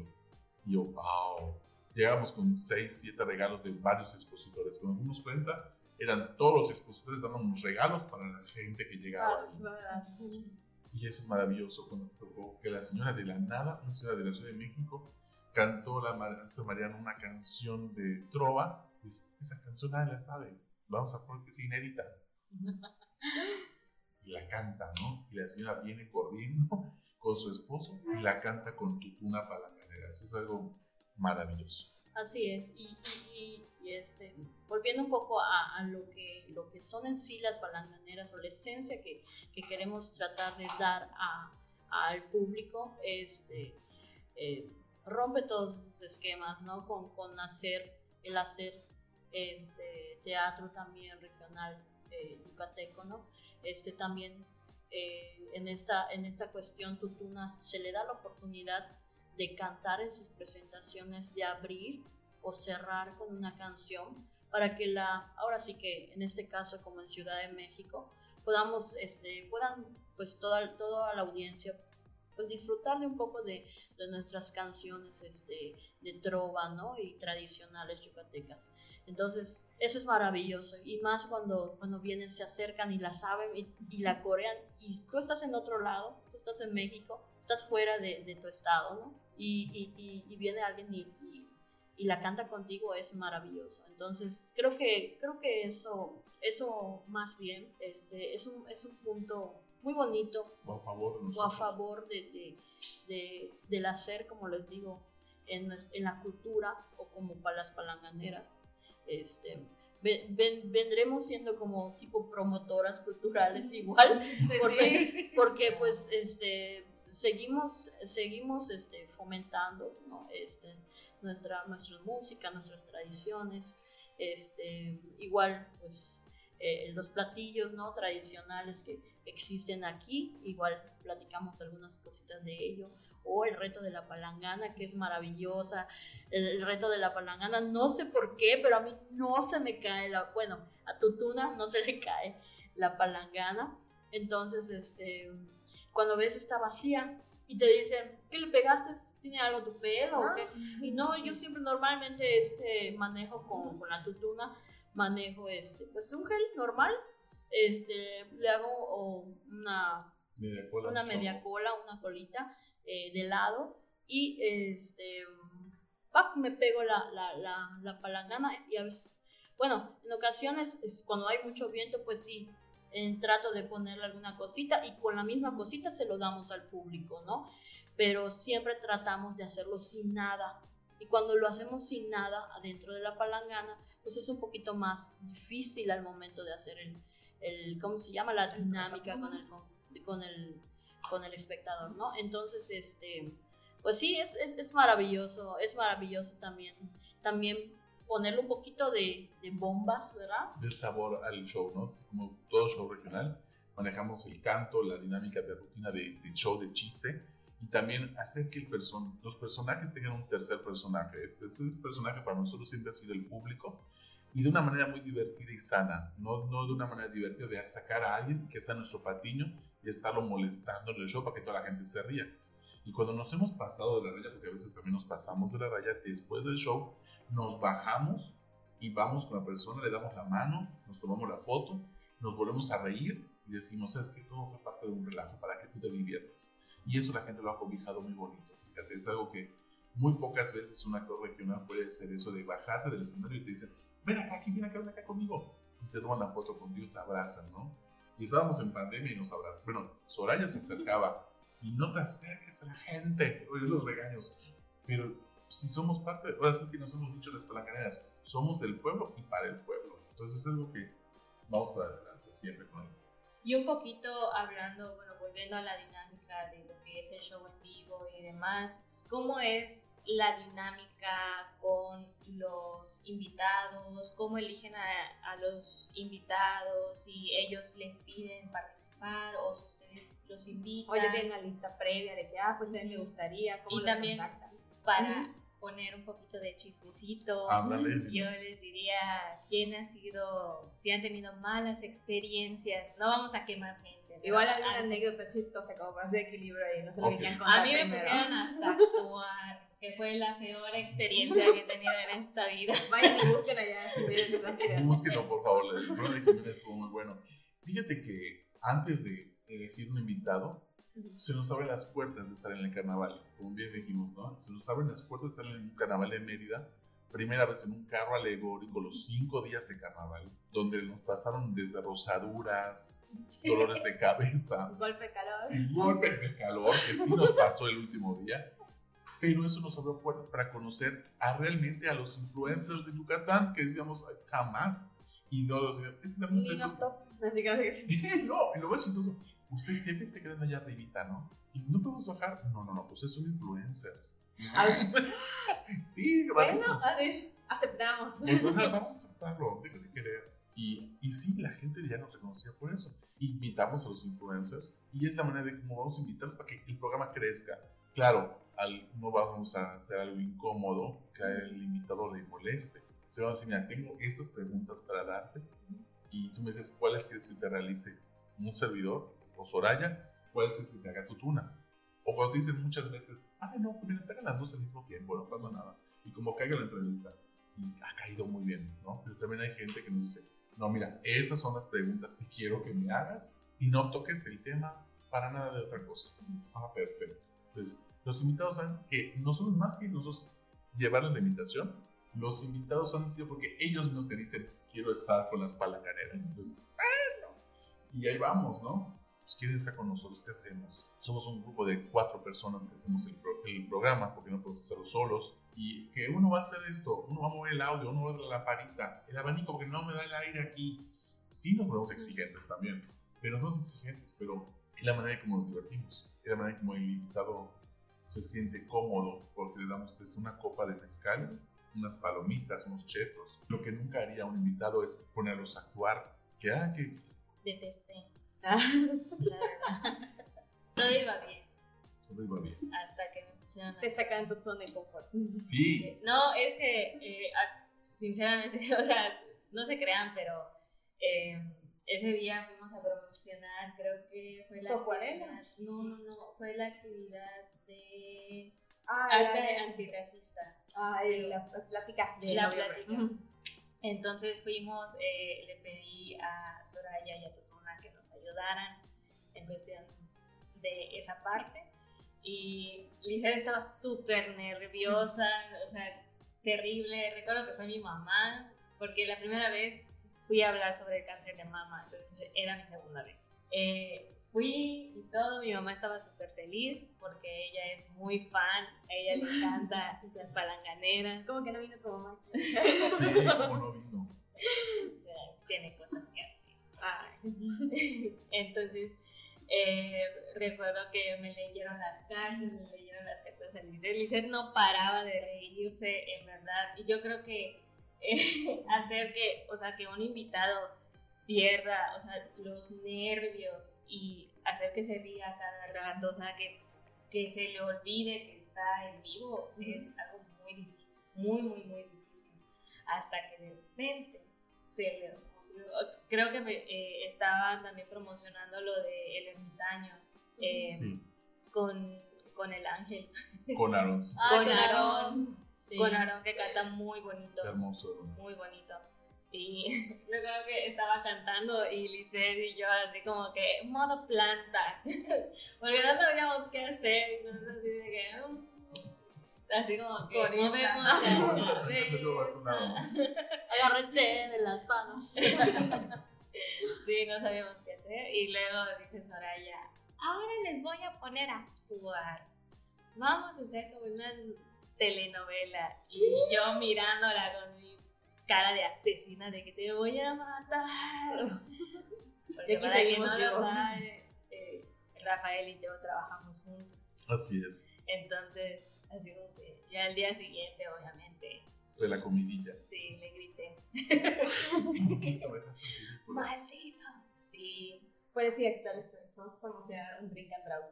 Y yo, wow. Llegamos con seis, siete regalos de varios expositores. Cuando nos dimos cuenta, eran todos los expositores dándonos regalos para la gente que llegaba. Ah, y eso es maravilloso. Cuando tocó que la señora de la nada, una señora de la Ciudad de México, cantó la maestra Mariana una canción de trova. Dice, esa canción nadie la sabe. Vamos a poner que es inédita. Y la canta, ¿no? Y la señora viene corriendo con su esposo y la canta con Tutuna palanganera. Eso es algo maravilloso. Así es. Y, y, y, y este, volviendo un poco a, a lo, que, lo que son en sí las palanganeras o la esencia que, que queremos tratar de dar a, al público, este, eh, rompe todos esos esquemas, ¿no? Con, con hacer, el hacer este, teatro también regional eh, yucateco, ¿no? Este, también eh, en, esta, en esta cuestión Tutuna se le da la oportunidad de cantar en sus presentaciones, de abrir o cerrar con una canción para que la, ahora sí que en este caso como en Ciudad de México, podamos, este, puedan pues toda, toda la audiencia pues disfrutar de un poco de, de nuestras canciones este, de trova, ¿no? Y tradicionales yucatecas. Entonces, eso es maravilloso. Y más cuando, cuando vienen, se acercan y la saben y, y la corean. Y tú estás en otro lado, tú estás en México, estás fuera de, de tu estado, ¿no? Y, y, y, y viene alguien y, y, y la canta contigo, es maravilloso. Entonces, creo que, creo que eso, eso más bien este, es, un, es un punto muy bonito, o a favor, de o a favor de, de, de, del hacer, como les digo, en, en la cultura o como para las palanganeras, este, Ven, ven, vendremos siendo como tipo promotoras culturales igual, porque, sí. porque pues este, seguimos, seguimos este, fomentando, ¿no? este, nuestra, nuestra música, nuestras tradiciones, este, igual pues eh, los platillos, ¿no? tradicionales que existen aquí, igual platicamos algunas cositas de ello, o el reto de la palangana, que es maravillosa. El reto de la palangana, no sé por qué, pero a mí no se me cae la, bueno, a Tutuna no se le cae la palangana. Entonces, este, cuando ves está vacía y te dicen, ¿qué le pegaste? ¿Tiene algo tu pelo? ¿Ah? ¿O qué? Y no, yo siempre normalmente este, manejo con, con la Tutuna, manejo este, pues un gel normal, este, le hago oh, una media cola, una, media cola, una colita eh, de lado y este... me pego la, la, la, la palangana y a veces, bueno, en ocasiones es cuando hay mucho viento, pues sí, eh, trato de ponerle alguna cosita y con la misma cosita se lo damos al público, ¿no? Pero siempre tratamos de hacerlo sin nada y cuando lo hacemos sin nada adentro de la palangana, pues es un poquito más difícil al momento de hacer el, el ¿cómo se llama? La dinámica con el, con el, con el espectador, ¿no? Entonces, este... pues sí, es, es, es maravilloso, es maravilloso también, también ponerle un poquito de, de bombas, ¿verdad? De sabor al show, ¿no? Como todo show regional, manejamos el canto, la dinámica de rutina de, de show, de chiste, y también hacer que el person- los personajes tengan un tercer personaje. El tercer personaje para nosotros siempre ha sido el público, y de una manera muy divertida y sana, no, no de una manera divertida de sacar a alguien que está en nuestro patiño y estarlo molestando en el show para que toda la gente se ría. Y cuando nos hemos pasado de la raya, porque a veces también nos pasamos de la raya, después del show nos bajamos y vamos con la persona, le damos la mano, nos tomamos la foto, nos volvemos a reír y decimos, ¿sabes qué? Todo fue parte de un relajo para que tú te diviertas. Y eso la gente lo ha cobijado muy bonito. Fíjate, es algo que muy pocas veces un actor regional puede hacer, eso de bajarse del escenario y te dicen, ven acá, aquí, ven acá, ven acá conmigo. Y te toman la foto contigo, te abrazan, ¿no? Y estábamos en pandemia y nos abrazan. Bueno, Soraya se acercaba. Y no te acerques a la gente, oye los regaños, pero si somos parte, ahora sí que nos hemos dicho las palanganeras, somos del pueblo y para el pueblo, entonces es algo que vamos para adelante siempre con él. Y un poquito hablando, bueno, volviendo a la dinámica de lo que es el show en vivo y demás, ¿cómo es la dinámica con los invitados? ¿Cómo eligen a, a los invitados? ¿Si ellos les piden participar o sus los invitan? Oye, tienen la lista previa de que, ah, pues a él le gustaría, ¿cómo y los también contactan? Para uh-huh. poner un poquito de chismecito, Ándale. Yo les diría quién ha sido, si han tenido malas experiencias, no vamos a quemar gente. Igual alguna anécdota chistosa como más de equilibrio ahí, no se okay. lo querían contar. A mí me primero. pusieron hasta actuar, que fue la peor experiencia que he tenido en esta vida. Vayan y búsquenla ya, si vayan a las videos. Búsquenlo, por favor, el programa de Jimena estuvo muy bueno. Fíjate que antes de elegir un invitado, se nos abren las puertas de estar en el carnaval, como bien dijimos, ¿no? Se nos abren las puertas de estar en un carnaval de Mérida, primera vez en un carro alegórico, los cinco días de carnaval, donde nos pasaron desde rosaduras, dolores de cabeza, golpe de calor, golpes de calor, que sí nos pasó el último día, pero eso nos abrió puertas para conocer a realmente a los influencers de Yucatán, que decíamos, jamás, y no los decíamos, es que también es eso. Así que sí. No, y lo más chistoso, ustedes siempre se quedan allá arribita, ¿no? Y no podemos bajar. No, no, no, pues son influencers. A ver. Sí, bueno, a ver, aceptamos. Pues, ajá, vamos a aceptarlo, déjate querer. Y, y sí, la gente ya nos reconocía por eso. Invitamos a los influencers y es la manera de cómo vamos a invitarlos para que el programa crezca. Claro, al, no vamos a hacer algo incómodo que al invitado le moleste. Se van a decir, mira, tengo estas preguntas para darte. Y tú me dices, ¿cuáles quieres que te realice un servidor o Soraya? ¿Cuáles quieres que te haga Tutuna? O cuando te dicen muchas veces, ah, no, mira, sacan las dos al mismo tiempo, no pasa nada. Y como caiga la entrevista, y ha caído muy bien, ¿no? Pero también hay gente que nos dice, no, mira, esas son las preguntas que quiero que me hagas y no toques el tema para nada de otra cosa. Ah, perfecto. Entonces, los invitados saben que no son más que nosotros llevarles la invitación. Los invitados han sido porque ellos mismos te dicen, quiero estar con las palanganeras. Entonces, bueno, y ahí vamos, ¿no? Pues quieren estar con nosotros, ¿qué hacemos? Somos un grupo de cuatro personas que hacemos el, pro- el programa, porque no podemos hacerlo solos. y que uno va a hacer esto, uno va a mover el audio, uno va a mover la parita, el abanico porque no me da el aire aquí. Sí nos ponemos exigentes también, pero no somos exigentes, pero es la manera como nos divertimos, es la manera como el invitado se siente cómodo, porque le damos desde una copa de mezcal, unas palomitas, unos chetos. Lo que nunca haría un invitado es ponerlos a actuar, que ah, que... Detesté. Ah, la verdad. Todo iba bien. Todo iba bien. Hasta que me pusieron... Te sacan tu zona de confort. Sí. No, es que, eh, sinceramente, o sea, no se crean, pero eh, ese día fuimos a promocionar, creo que fue la... ¿Tocuarela? No, no, no, fue la actividad de... Ah, acta de antirracista. Ah, el, la, la plática. De la plática. Uh-huh. Entonces fuimos, eh, le pedí a Soraya y a Tutuna que nos ayudaran en cuestión de esa parte. Y Lisette estaba súper nerviosa, o sea, terrible. Recuerdo que fue mi mamá, porque la primera vez fui a hablar sobre el cáncer de mama, entonces era mi segunda vez. Eh, Fui y todo, mi mamá estaba súper feliz porque ella es muy fan, a ella le encanta Las Palanganeras. ¿Cómo que no vino tu mamá? Sí, como no vino. Tiene cosas que hacer. Ay. Entonces, eh, recuerdo que me leyeron las cartas, me leyeron las cartas a Lisette. Lisette no paraba de reírse, en verdad. Y yo creo que eh, hacer que, o sea, que un invitado pierda, o sea, los nervios, y hacer que se ría cada rato, o sea, que, que se le olvide que está en vivo, es algo muy difícil, muy, muy, muy difícil, hasta que de repente se le ocurrió. Creo que me, eh, estaban también promocionando lo de El Ermitaño, eh, sí. con, con el ángel. Con Aarón. Sí. Con Aarón, sí. Con Aarón, que canta muy bonito. Qué hermoso. Muy bonito. Y yo creo que estaba cantando y Lisette y yo así como que modo planta, porque no sabíamos qué hacer, entonces así de que, así como que no vemos agárrense de las manos. Sí, no sabíamos qué hacer y luego dice Soraya, ahora les voy a poner a actuar, vamos a hacer como una telenovela, y yo mirándola con mi cara de asesina de que te voy a matar. Porque para quien no lo sabe, eh, Rafael y yo trabajamos juntos. Así es. Entonces, así como que ya al día siguiente, obviamente. Fue la comidilla. Sí, le grité. Maldito, maldito. Sí. Puedes ir a actuar esto. Vamos a promocionar un drink and draw.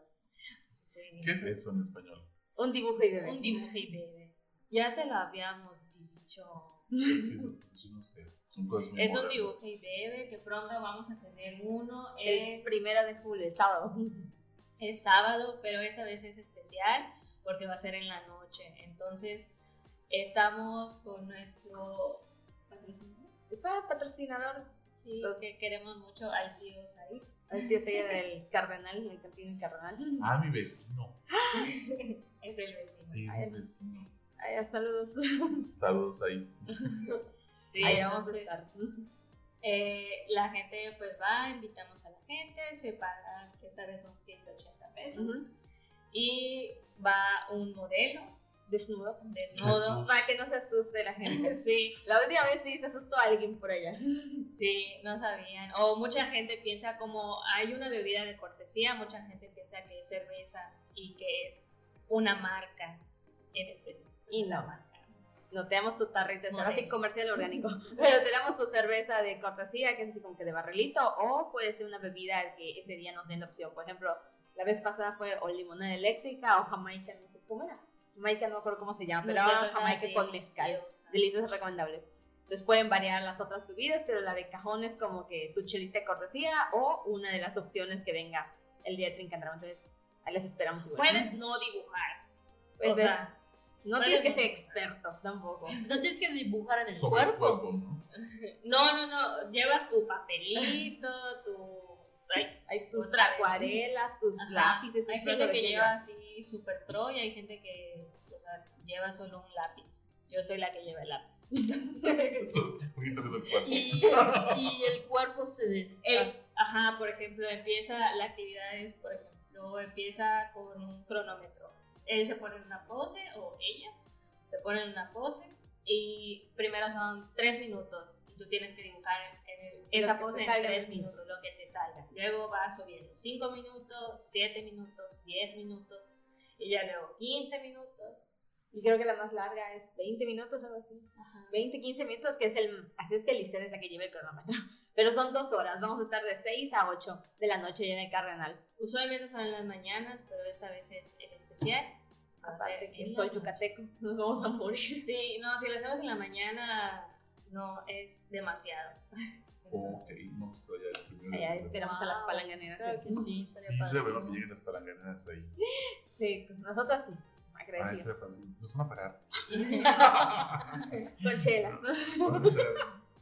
Sí. ¿Qué es eso en español? Un dibujo y bebé. Un dibujo y bebé. Ya te lo habíamos dicho. Es que eso, eso no sé, son cosas muy es un dibujo y bebe, que pronto vamos a tener uno el, el primero de julio, el sábado. Es sábado, pero esta vez es especial porque va a ser en la noche. Entonces estamos con nuestro patrocinador. Es para patrocinador, sí, los que queremos mucho al tío Said. Al tío Said del Cardenal, el Campín del Cardenal. Ah, mi vecino. Es el vecino. Es el vecino. Ay, saludos. Saludos ahí. Sí, ahí vamos entonces, a estar. Eh, la gente pues va, invitamos a la gente, se pagan, que esta vez son ciento ochenta pesos. Uh-huh. Y va un modelo. Desnudo. Desnudo. Jesús. Para que no se asuste la gente. Sí. La última vez sí se asustó alguien por allá. Sí, no sabían. O mucha gente piensa como hay una bebida de cortesía, mucha gente piensa que es cerveza y que es una marca en específico. Y no, no te damos tu tarrita de cerveza, así comercial orgánico, pero te damos tu cerveza de cortesía, que es así como que de barrilito, o puede ser una bebida que ese día nos den la opción. Por ejemplo, la vez pasada fue o limonada eléctrica o jamaica, no sé cómo era, jamaica no me acuerdo cómo se llama, pero ahora jamaica con mezcal, deliciosa, recomendable. Entonces pueden variar las otras bebidas, pero la de cajón es como que tu chelita de cortesía o una de las opciones que venga el día de Trincandrama. Entonces, ahí les esperamos igual. Puedes no dibujar, pues, o sea... No tienes que ser experto tampoco. No tienes que dibujar en el sobre cuerpo. El cuerpo, ¿no? No, no, no. Llevas tu papelito, tu. Ay, hay tus acuarelas, tus ajá. lápices. Hay gente que lleva así super pro y hay gente que o sea, lleva solo un lápiz. Yo soy la que lleva el lápiz. y, y el cuerpo se des. El, ajá, por ejemplo, empieza la actividad es, por ejemplo, empieza con un cronómetro. Él se pone en una pose o ella, te ponen una pose y primero son tres minutos y tú tienes que dibujar en el, esa pose en tres minutos, minutos, lo que te salga. Luego vas subiendo cinco minutos, siete minutos, diez minutos y ya luego quince minutos. Y creo que la más larga es veinte minutos, algo así. Ajá. veinte, quince minutos, que es el... Así es que Lisette es la que lleva el cronómetro. Pero son dos horas. Vamos a estar de seis a ocho de la noche en el Carnaval. Usualmente son en las mañanas, pero esta vez es en especial. Aparte que soy yucateco. Nos vamos a morir. Sí, no, si lo hacemos en la mañana, no, es demasiado. Ok, no, pues allá. Allá esperamos wow. a las Palanganeras. Claro que sí. Sí, yo espero que lleguen las Palanganeras ahí. Sí, nosotros sí. Agradecidos. Ah, nos van a parar. Con chelas.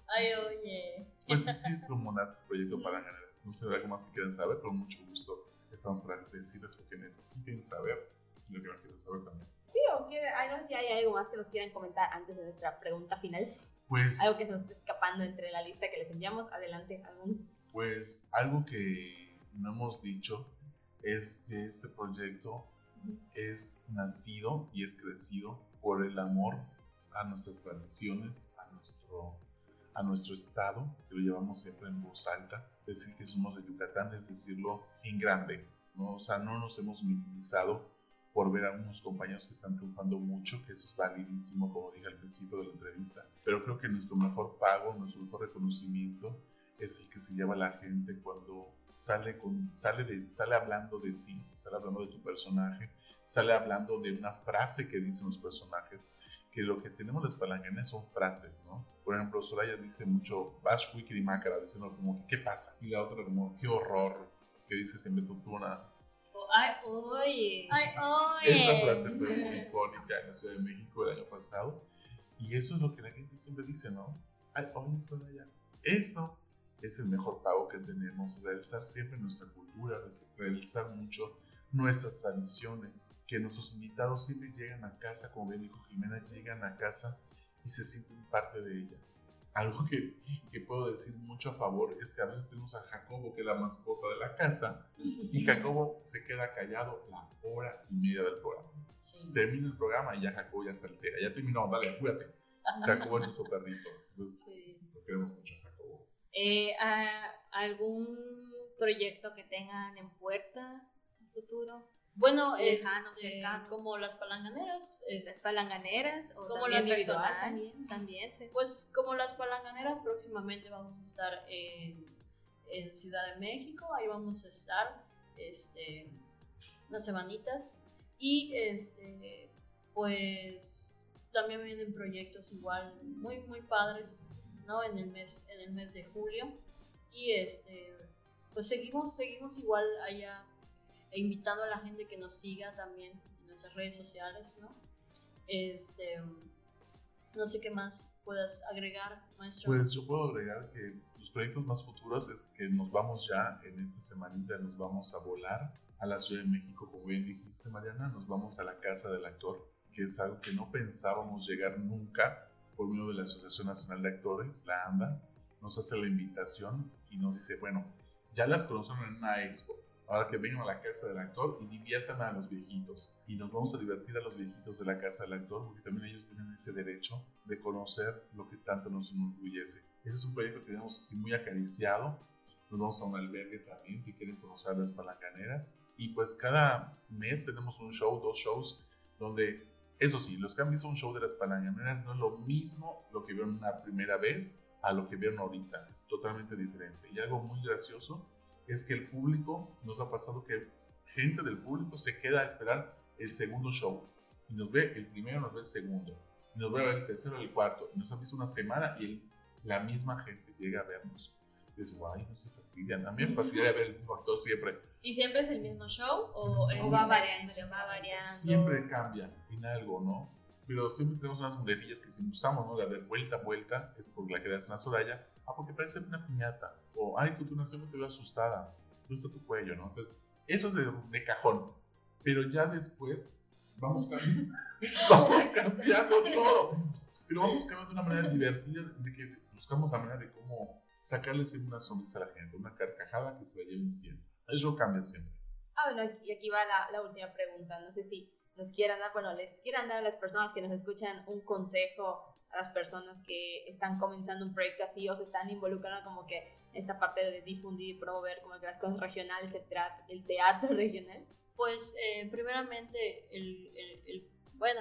Ay, oye. Pues sí, sí, es como nace el proyecto Palanganeras. No sé, algo más que quieran saber, pero mucho gusto. Estamos para decirles lo que necesiten saber y lo que no quieren saber también. Sí, o que si hay algo más que nos quieran comentar antes de nuestra pregunta final. Pues. Algo que se nos esté escapando entre la lista que les enviamos. Adelante, algún. Pues algo que no hemos dicho es que este proyecto es nacido y es crecido por el amor a nuestras tradiciones, a nuestro, a nuestro estado, que lo llevamos siempre en voz alta. Decir que somos de Yucatán es decirlo en grande, ¿no? O sea, no nos hemos minimizado por ver a unos compañeros que están triunfando mucho, que eso es validísimo, como dije al principio de la entrevista. Pero creo que nuestro mejor pago, nuestro mejor reconocimiento es el que se lleva la gente cuando sale, con, sale, de, sale hablando de ti, sale hablando de tu personaje, sale hablando de una frase que dicen los personajes, que lo que tenemos las palanganeras son frases, ¿no? Por ejemplo, Soraya dice mucho, bash, wiki y mácara, diciendo como, ¿qué pasa? Y la otra como, qué horror, que dice siempre Tutuna. Oh, ¡Ay, oye! Oh, ¡Ay, oh, oye! Esa frase fue muy icónica en la Ciudad de México el año pasado, y eso es lo que la gente siempre dice, ¿no? ¡Ay, oye, Soraya! Eso es el mejor pago que tenemos, realizar siempre nuestra cultura, realizar mucho nuestras tradiciones, que nuestros invitados siempre llegan a casa, como bien dijo Jimena, llegan a casa y se sienten parte de ella. Algo que, que puedo decir mucho a favor es que a veces tenemos a Jacobo, que es la mascota de la casa, y Jacobo se queda callado la hora y media del programa. Sí. Termina el programa y ya Jacobo ya se altera, ya terminó, dale, apúrate. Jacobo es nuestro perrito, entonces sí. Lo queremos mucho. Eh, a, ¿Algún proyecto que tengan en puerta en futuro? Bueno, lejanos, este, como las palanganeras. Es, las palanganeras o como las personal, también. también sí. Pues como las palanganeras, próximamente vamos a estar en, en Ciudad de México. Ahí vamos a estar este, unas semanitas. Y este, pues también vienen proyectos igual muy, muy padres. ¿No? En el mes, en el mes de julio y este pues seguimos seguimos igual allá invitando a la gente que nos siga también en nuestras redes sociales, ¿no? Este no sé qué más puedas agregar, maestro. Pues yo puedo agregar que los proyectos más futuros es que nos vamos ya en esta semanita, nos vamos a volar a la Ciudad de México, como bien dijiste, Mariana, nos vamos a la Casa del Actor, que es algo que no pensábamos llegar nunca. Por medio de la Asociación Nacional de Actores, la ANDA, nos hace la invitación y nos dice, bueno, ya las conocieron en una expo, ahora que vengan a la Casa del Actor y diviertan a los viejitos. Y nos vamos a divertir a los viejitos de la Casa del Actor, porque también ellos tienen ese derecho de conocer lo que tanto nos enorgullece. Ese es un proyecto que tenemos así muy acariciado. Nos vamos a un albergue también, que quieren conocer las palanganeras. Y pues cada mes tenemos un show, dos shows, donde... Eso sí, los que han visto un show de las palanganeras no es lo mismo lo que vieron la primera vez a lo que vieron ahorita, es totalmente diferente. Y algo muy gracioso es que el público, nos ha pasado que gente del público se queda a esperar el segundo show, y nos ve el primero, nos ve el segundo, y nos ve el tercero, el cuarto, y nos ha visto una semana y el, la misma gente llega a vernos. Es guay, no se fastidian. A mí me fastidia ver el mismo actor siempre. ¿Y siempre es el mismo show o no, va variando? Va variando. Siempre cambia en algo, ¿no? Pero siempre tenemos unas muletillas que siempre usamos, ¿no? De haber vuelta a vuelta, es por la que le das una Soraya. Ah, porque parece una piñata. O, ay, tú, tú no siempre te veo asustada. Tú estás tu cuello, ¿no? Entonces, eso es de, de cajón. Pero ya después vamos cambiando, vamos cambiando todo. Pero vamos cambiando de una manera divertida, de que buscamos la manera de cómo sacarles una sonrisa a la gente, una carcajada que se la lleven siempre. Eso cambia siempre. Ah, bueno, y aquí va la, la última pregunta. No sé si nos quieran dar, bueno, les quieran dar a las personas que nos escuchan un consejo, a las personas que están comenzando un proyecto así o se están involucrando como que esta parte de difundir, promover como que las cosas regionales, el teatro, el teatro regional? Pues eh, primeramente, el, el, el, bueno,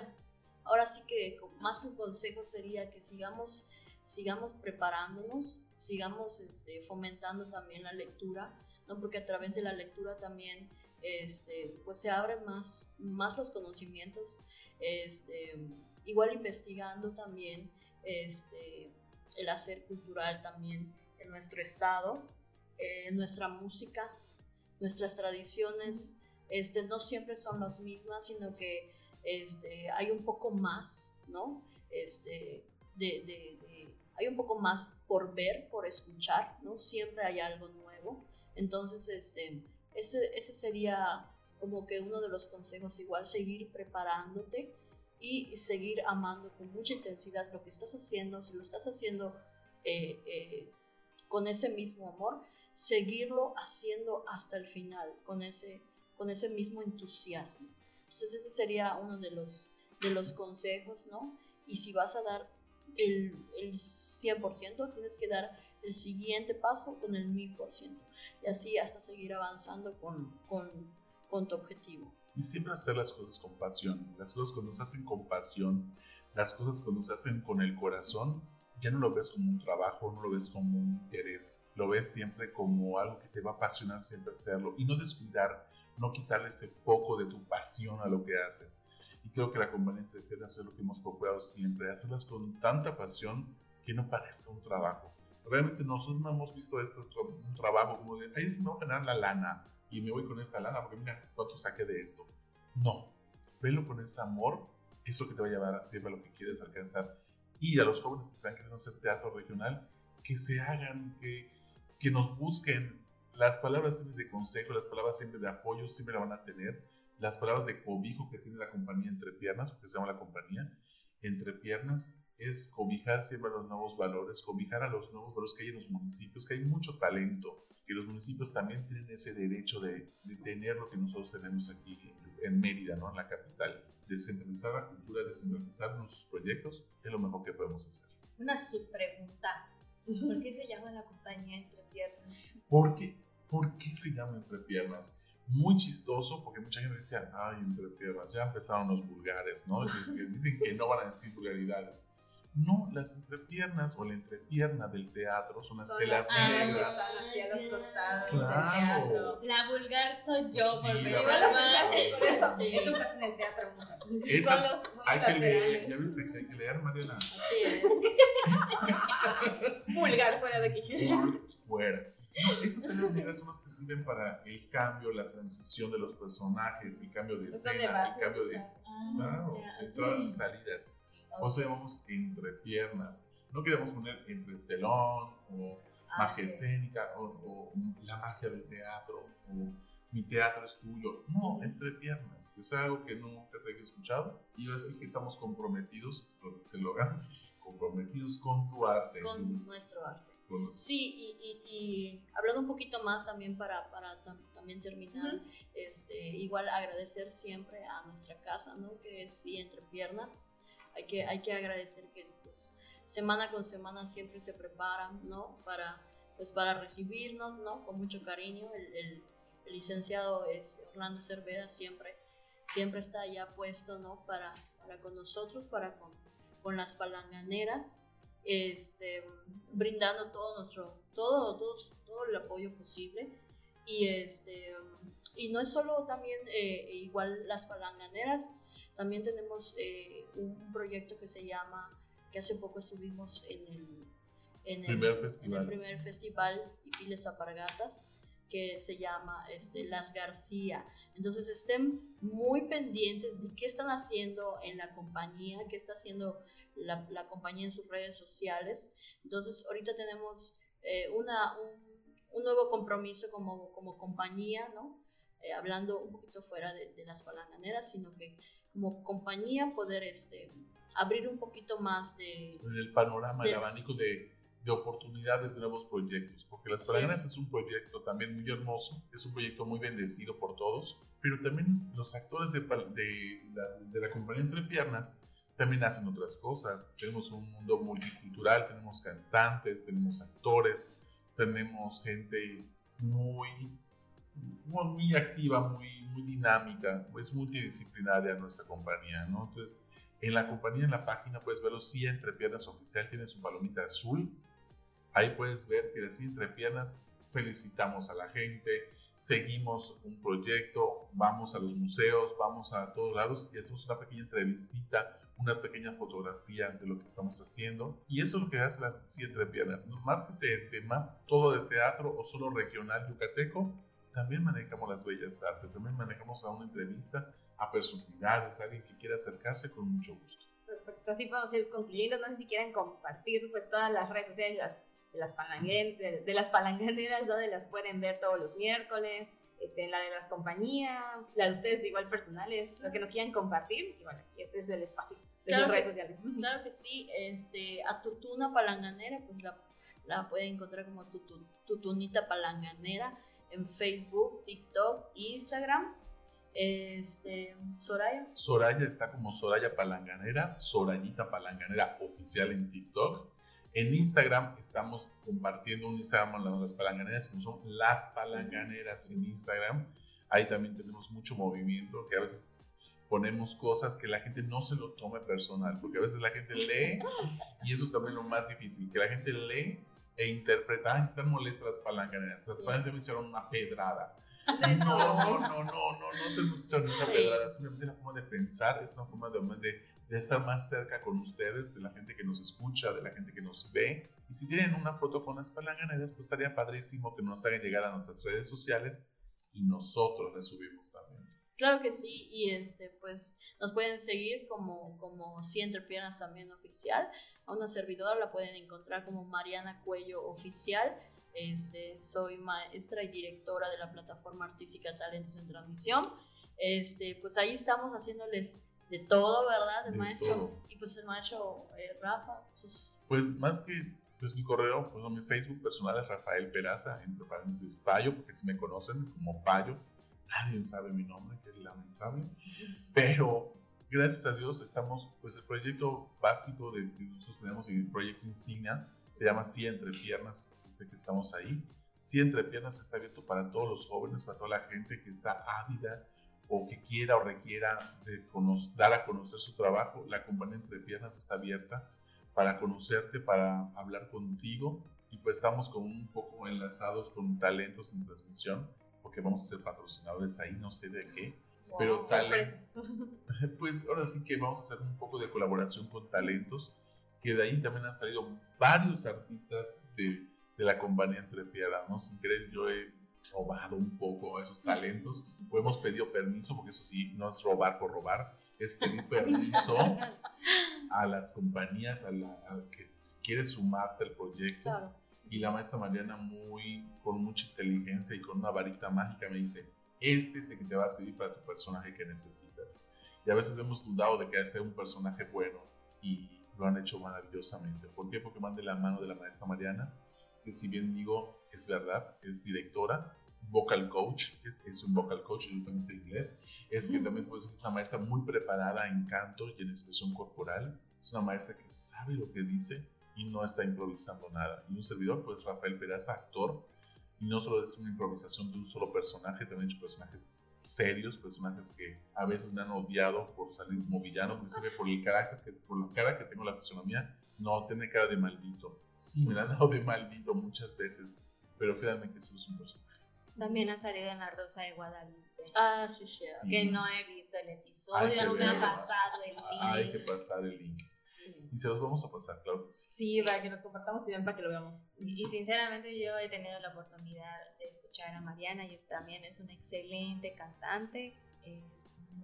ahora sí que más que un consejo sería que sigamos, sigamos preparándonos, sigamos este, fomentando también la lectura, ¿no? Porque a través de la lectura también Este, pues se abren más, más los conocimientos, este, igual investigando también este, el hacer cultural también en nuestro estado, eh, nuestra música, nuestras tradiciones, este, no siempre son las mismas, sino que este, hay un poco más, ¿no? Este, de, de, de, hay un poco más por ver, por escuchar, ¿no? Siempre hay algo nuevo, entonces este, Ese, ese sería como que uno de los consejos, igual seguir preparándote y seguir amando con mucha intensidad lo que estás haciendo. Si lo estás haciendo eh, eh, con ese mismo amor, seguirlo haciendo hasta el final, con ese, con ese mismo entusiasmo. Entonces ese sería uno de los, de los consejos, ¿no? Y si vas a dar el, el cien por ciento, tienes que dar el siguiente paso con el mil por ciento. Y así hasta seguir avanzando con, con, con tu objetivo. Y siempre hacer las cosas con pasión. Las cosas cuando se hacen con pasión, las cosas cuando se hacen con el corazón, ya no lo ves como un trabajo, no lo ves como un interés. Lo ves siempre como algo que te va a apasionar siempre hacerlo. Y no descuidar, no quitarle ese foco de tu pasión a lo que haces. Y creo que la compañía Entre Piernas es lo que hemos procurado siempre, hacerlas con tanta pasión que no parezca un trabajo. Realmente nosotros no hemos visto esto como un trabajo, como de, ahí se me va a generar la lana y me voy con esta lana porque mira cuánto saqué de esto. No, velo con ese amor, es lo que te va a llevar siempre a lo que quieres alcanzar. Y a los jóvenes que están queriendo hacer teatro regional, que se hagan, que, que nos busquen. Las palabras siempre de consejo, las palabras siempre de apoyo, siempre la van a tener. Las palabras de cobijo que tiene la compañía Entre Piernas, porque se llama la compañía Entre Piernas, es cobijar siempre a los nuevos valores, cobijar a los nuevos valores que hay en los municipios, que hay mucho talento, que los municipios también tienen ese derecho de, de tener lo que nosotros tenemos aquí en Mérida, ¿no? En la capital. Descentralizar la cultura, descentralizar nuestros proyectos es lo mejor que podemos hacer. Una subpregunta, ¿por qué se llama la compañía Entre Piernas? ¿Por qué? ¿Por qué se llama Entre Piernas? Muy chistoso, porque mucha gente decía, ay, Entre Piernas, ya empezaron los vulgares, ¿no? Dicen, dicen que no van a decir vulgaridades. No, las entrepiernas o la entrepierna del teatro son las son telas las negras. Hacia los costados, claro, del teatro. La vulgar soy yo, sí, porque la vulgar soy yo. En el teatro. Esas, son los, hay que leer, ya viste que hay que leer, Mariana. Así es. Vulgar fuera de aquí. Por fuera. No, esas telas negras son las que sirven para el cambio, la transición de los personajes, el cambio de escena, el cambio de, ah, claro, ya, entradas, sí, y salidas. O sea, llamamos Entre Piernas. No queremos poner entre telón o ah, magia escénica o, o la magia del teatro o mi teatro es tuyo. No, Entre Piernas. Es algo que nunca se haya escuchado. Y yo así que estamos comprometidos, porque se logran, comprometidos con tu arte. Con entonces, nuestro arte. Con los... Sí, y, y, y hablando un poquito más también para, para tam, también terminar, uh-huh. este, igual agradecer siempre a nuestra casa, ¿no? Que es sí, Entre Piernas. Hay que, hay que agradecer que pues, semana con semana siempre se preparan, ¿no? Para, pues, para recibirnos, ¿no? Con mucho cariño. El, el, el licenciado este, Orlando Cervera siempre, siempre está allá puesto, ¿no? Para, para con nosotros, para con, con las palanganeras, este, brindando todo, nuestro, todo, todo, todo el apoyo posible. Y, este, y no es solo también, eh, igual las palanganeras, también tenemos eh, un proyecto que se llama, que hace poco estuvimos en el, en el, primer, festival. En el primer festival y Piles Apargatas, que se llama este, Las García. Entonces estén muy pendientes de qué están haciendo en la compañía, qué está haciendo la, la compañía en sus redes sociales. Entonces ahorita tenemos eh, una, un, un nuevo compromiso como, como compañía, ¿no? Eh, hablando un poquito fuera de, de las palanganeras, sino que como compañía poder este, abrir un poquito más de... El panorama, del, el abanico de, de oportunidades de nuevos proyectos, porque Las Palanganeras es un proyecto también muy hermoso, es un proyecto muy bendecido por todos, pero también los actores de, de, de la compañía Entre Piernas también hacen otras cosas. Tenemos un mundo multicultural, tenemos cantantes, tenemos actores, tenemos gente muy, muy activa, muy, muy dinámica, es multidisciplinaria nuestra compañía, ¿no? Entonces, en la compañía, en la página, puedes verlo. Sí, Entre Piernas Oficial tiene su palomita azul. Ahí puedes ver que así, Entre Piernas, felicitamos a la gente, seguimos un proyecto, vamos a los museos, vamos a todos lados y hacemos una pequeña entrevistita, una pequeña fotografía de lo que estamos haciendo. Y eso es lo que hace la sí, Entre Piernas. No, más que te, te, más todo de teatro o solo regional yucateco, también manejamos las bellas artes, también manejamos a una entrevista a personalidades, a alguien que quiera acercarse, con mucho gusto. Perfecto, así vamos a ir concluyendo. No sé si quieran compartir pues todas las redes sociales las, de, las de, de Las Palanganeras, donde las pueden ver todos los miércoles, este, la de las compañías, la de ustedes igual personales, lo que nos quieran compartir, y bueno, este es el espacio de claro las redes sociales. Sí, claro que sí, este, a Tutuna Palanganera, pues la, la pueden encontrar como tutu, Tutunita Palanganera en Facebook, TikTok, Instagram. Este, Soraya. Soraya está como Soraya Palanganera, Sorayita Palanganera oficial en TikTok. En Instagram estamos compartiendo un Instagram con Las Palanganeras, como son Las Palanganeras en Instagram. Ahí también tenemos mucho movimiento, que a veces ponemos cosas que la gente no se lo tome personal, porque a veces la gente lee, y eso es también lo más difícil, que la gente lee e interpreta, ah, están molestas Las Palanganeras, Las Palanganeras me echaron una pedrada. No, no, no, no, no te hemos echado ninguna pedrada, simplemente la forma de pensar es una forma de, de, de estar más cerca con ustedes, de la gente que nos escucha, de la gente que nos ve. Y si tienen una foto con Las Palanganeras, pues estaría padrísimo que nos hagan llegar a nuestras redes sociales y nosotros las subimos también. Claro que sí, y este, pues nos pueden seguir como, como Sí Entre Piernas también oficial. A una servidora la pueden encontrar como Mariana Cuello oficial. Este, soy maestra y directora de la plataforma artística Talentos en Transmisión. Este, pues ahí estamos haciéndoles de todo, ¿verdad? El de maestro todo. Y pues el maestro eh, Rafa. Pues, pues más que pues mi correo, pues, no, mi Facebook personal es Rafael Peraza, entre paréntesis Payo, porque si me conocen como Payo, nadie sabe mi nombre, que es lamentable. Pero gracias a Dios estamos, pues el proyecto básico de, que nosotros tenemos y el proyecto insignia se llama Sí Entre Piernas, dice que estamos ahí. Sí Entre Piernas está abierto para todos los jóvenes, para toda la gente que está ávida o que quiera o requiera de conocer, dar a conocer su trabajo. La compañía Entre Piernas está abierta para conocerte, para hablar contigo, y pues estamos con un poco enlazados con Talentos en Transmisión, porque vamos a ser patrocinadores ahí, no sé de qué, wow, pero talento. Pues ahora sí que vamos a hacer un poco de colaboración con Talentos, que de ahí también han salido varios artistas de, de la compañía Entre Piernas, ¿no? Sin querer yo he robado un poco esos talentos, o hemos pedido permiso, porque eso sí, no es robar por robar, es pedir permiso a las compañías, a la a que quiere sumarte al proyecto. Claro. Y la maestra Mariana, muy, con mucha inteligencia y con una varita mágica, me dice, este es el que te va a servir para tu personaje que necesitas. Y a veces hemos dudado de que haya sido un personaje bueno, y lo han hecho maravillosamente. ¿Por qué? Porque van de la mano de la maestra Mariana, que si bien digo, es verdad, es directora, vocal coach, que es, es un vocal coach, yo también sé inglés, es que también pues, es una maestra muy preparada en canto y en expresión corporal, es una maestra que sabe lo que dice y no está improvisando nada. Y un servidor, pues Rafael Peraza, actor, y no solo es una improvisación de un solo personaje, también he hecho personajes serios, personajes que a veces me han odiado por salir como villano, principalmente por el carácter que, por la cara que tengo, la fisonomía, no tiene cara de maldito. Sí, me la han dado de maldito muchas veces, pero créanme que eso es un personaje. También ha salido en La Rosa de Guadalupe. Ah, sí, sí. sí. Que no he visto el episodio, no me ha pasado el link. Hay que pasar el link. Sí. Y se los vamos a pasar, claro que sí. Sí, para que lo compartamos y para que lo veamos. Y, y sinceramente yo he tenido la oportunidad de escuchar a Mariana, y también es una excelente cantante, es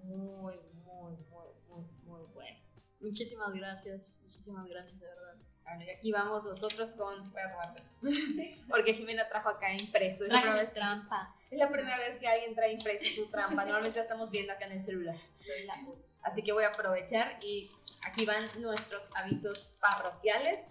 muy, muy, muy, muy, muy buena. Muchísimas gracias, muchísimas gracias, de verdad. Bueno, y aquí vamos nosotros con... Voy a robar esto. ¿Sí? Porque Jimena trajo acá impreso. Es la vez trampa. Es la primera vez que alguien trae impreso su trampa. Normalmente la estamos viendo acá en el celular. Así que voy a aprovechar y... Aquí van nuestros avisos parroquiales.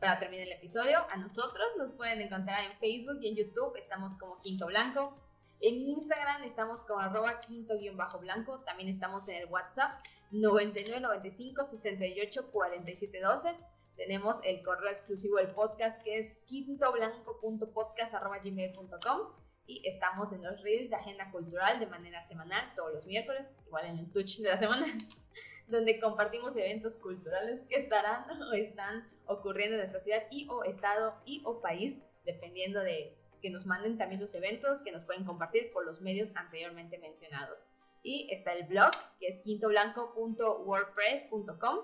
para terminar el episodio, a nosotros nos pueden encontrar en Facebook y en YouTube, estamos como Quinto Blanco. En Instagram estamos como arroba quinto-blanco, también estamos en el WhatsApp noventa y nueve, noventa y cinco, sesenta y ocho, cuarenta y siete, doce. Tenemos el correo exclusivo del podcast que es quintoblanco punto podcast arroba gmail punto com y estamos en los reels de Agenda Cultural de manera semanal, todos los miércoles, igual en el Twitch de la semana, donde compartimos eventos culturales que estarán o están ocurriendo en nuestra ciudad y o estado y o país, dependiendo de que nos manden también sus eventos que nos pueden compartir por los medios anteriormente mencionados. Y está el blog, que es quintoblanco punto wordpress punto com.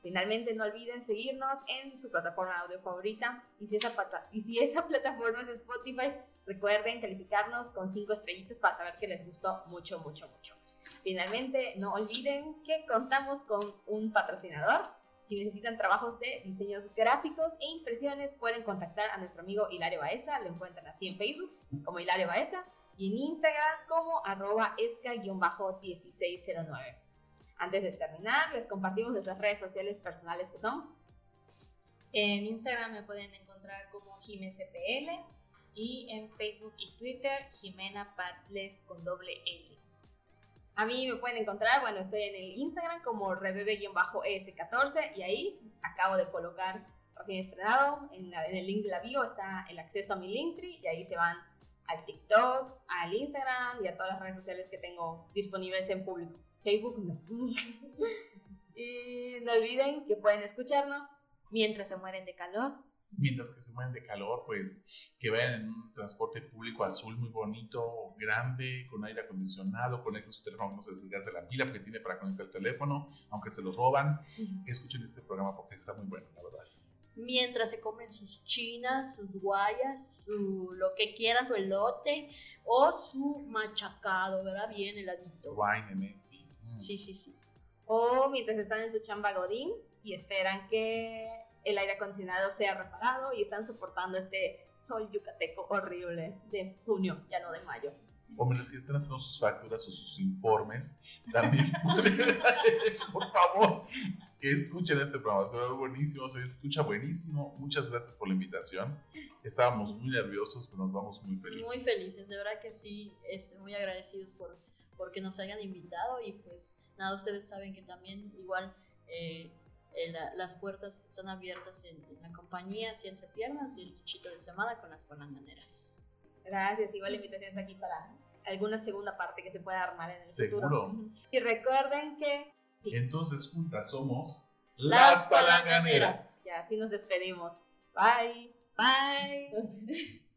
Finalmente, no olviden seguirnos en su plataforma de audio favorita. Y si, esa pata, y si esa plataforma es Spotify, recuerden calificarnos con cinco estrellitas para saber que les gustó mucho, mucho, mucho. Finalmente, no olviden que contamos con un patrocinador. Si necesitan trabajos de diseños gráficos e impresiones, pueden contactar a nuestro amigo Hilario Baeza. Lo encuentran así en Facebook, como Hilario Baeza, y en Instagram como arroba esca dieciséis cero nueve. Antes de terminar, les compartimos nuestras redes sociales personales que son. En Instagram me pueden encontrar como Jimecpl y en Facebook y Twitter Jimena Patles con doble L. A mí me pueden encontrar, bueno, estoy en el Instagram como rebebe guión bajo e ese catorce y ahí acabo de colocar recién estrenado, en, la, en el link de la bio está el acceso a mi Linktree y ahí se van al TikTok, al Instagram y a todas las redes sociales que tengo disponibles en público. Facebook no. Y no olviden que pueden escucharnos mientras se mueren de calor. Mientras que se mueren de calor, pues que vayan en un transporte público azul muy bonito, grande, con aire acondicionado, conecten su teléfono, no se desgaste la pila porque tiene para conectar el teléfono, aunque se lo roban. Escuchen este programa porque está muy bueno, la verdad. Mientras se comen sus chinas, sus guayas, su lo que quieran, su elote o su machacado, ¿verdad? Bien heladito. Guay, nene, sí. Mm. Sí, sí, sí. O mientras están en su chamba godín y esperan que el aire acondicionado sea reparado y están soportando este sol yucateco horrible de junio, ya no de mayo. O menos que estén haciendo sus facturas o sus informes, también por favor, que escuchen este programa, se ve buenísimo, se escucha buenísimo, muchas gracias por la invitación, estábamos muy nerviosos, pero nos vamos muy felices. Muy felices, de verdad que sí, este, muy agradecidos por, por que nos hayan invitado y pues nada, ustedes saben que también igual eh, eh, la, las puertas están abiertas en, en la compañía, así Entre Piernas y el Tuchito de Semana con Las Palanganeras. Gracias, igual la invitación está aquí para alguna segunda parte que se pueda armar en el Seguro. Futuro. Y recuerden que entonces juntas somos Las Palanganeras. Y así nos despedimos. Bye. Bye.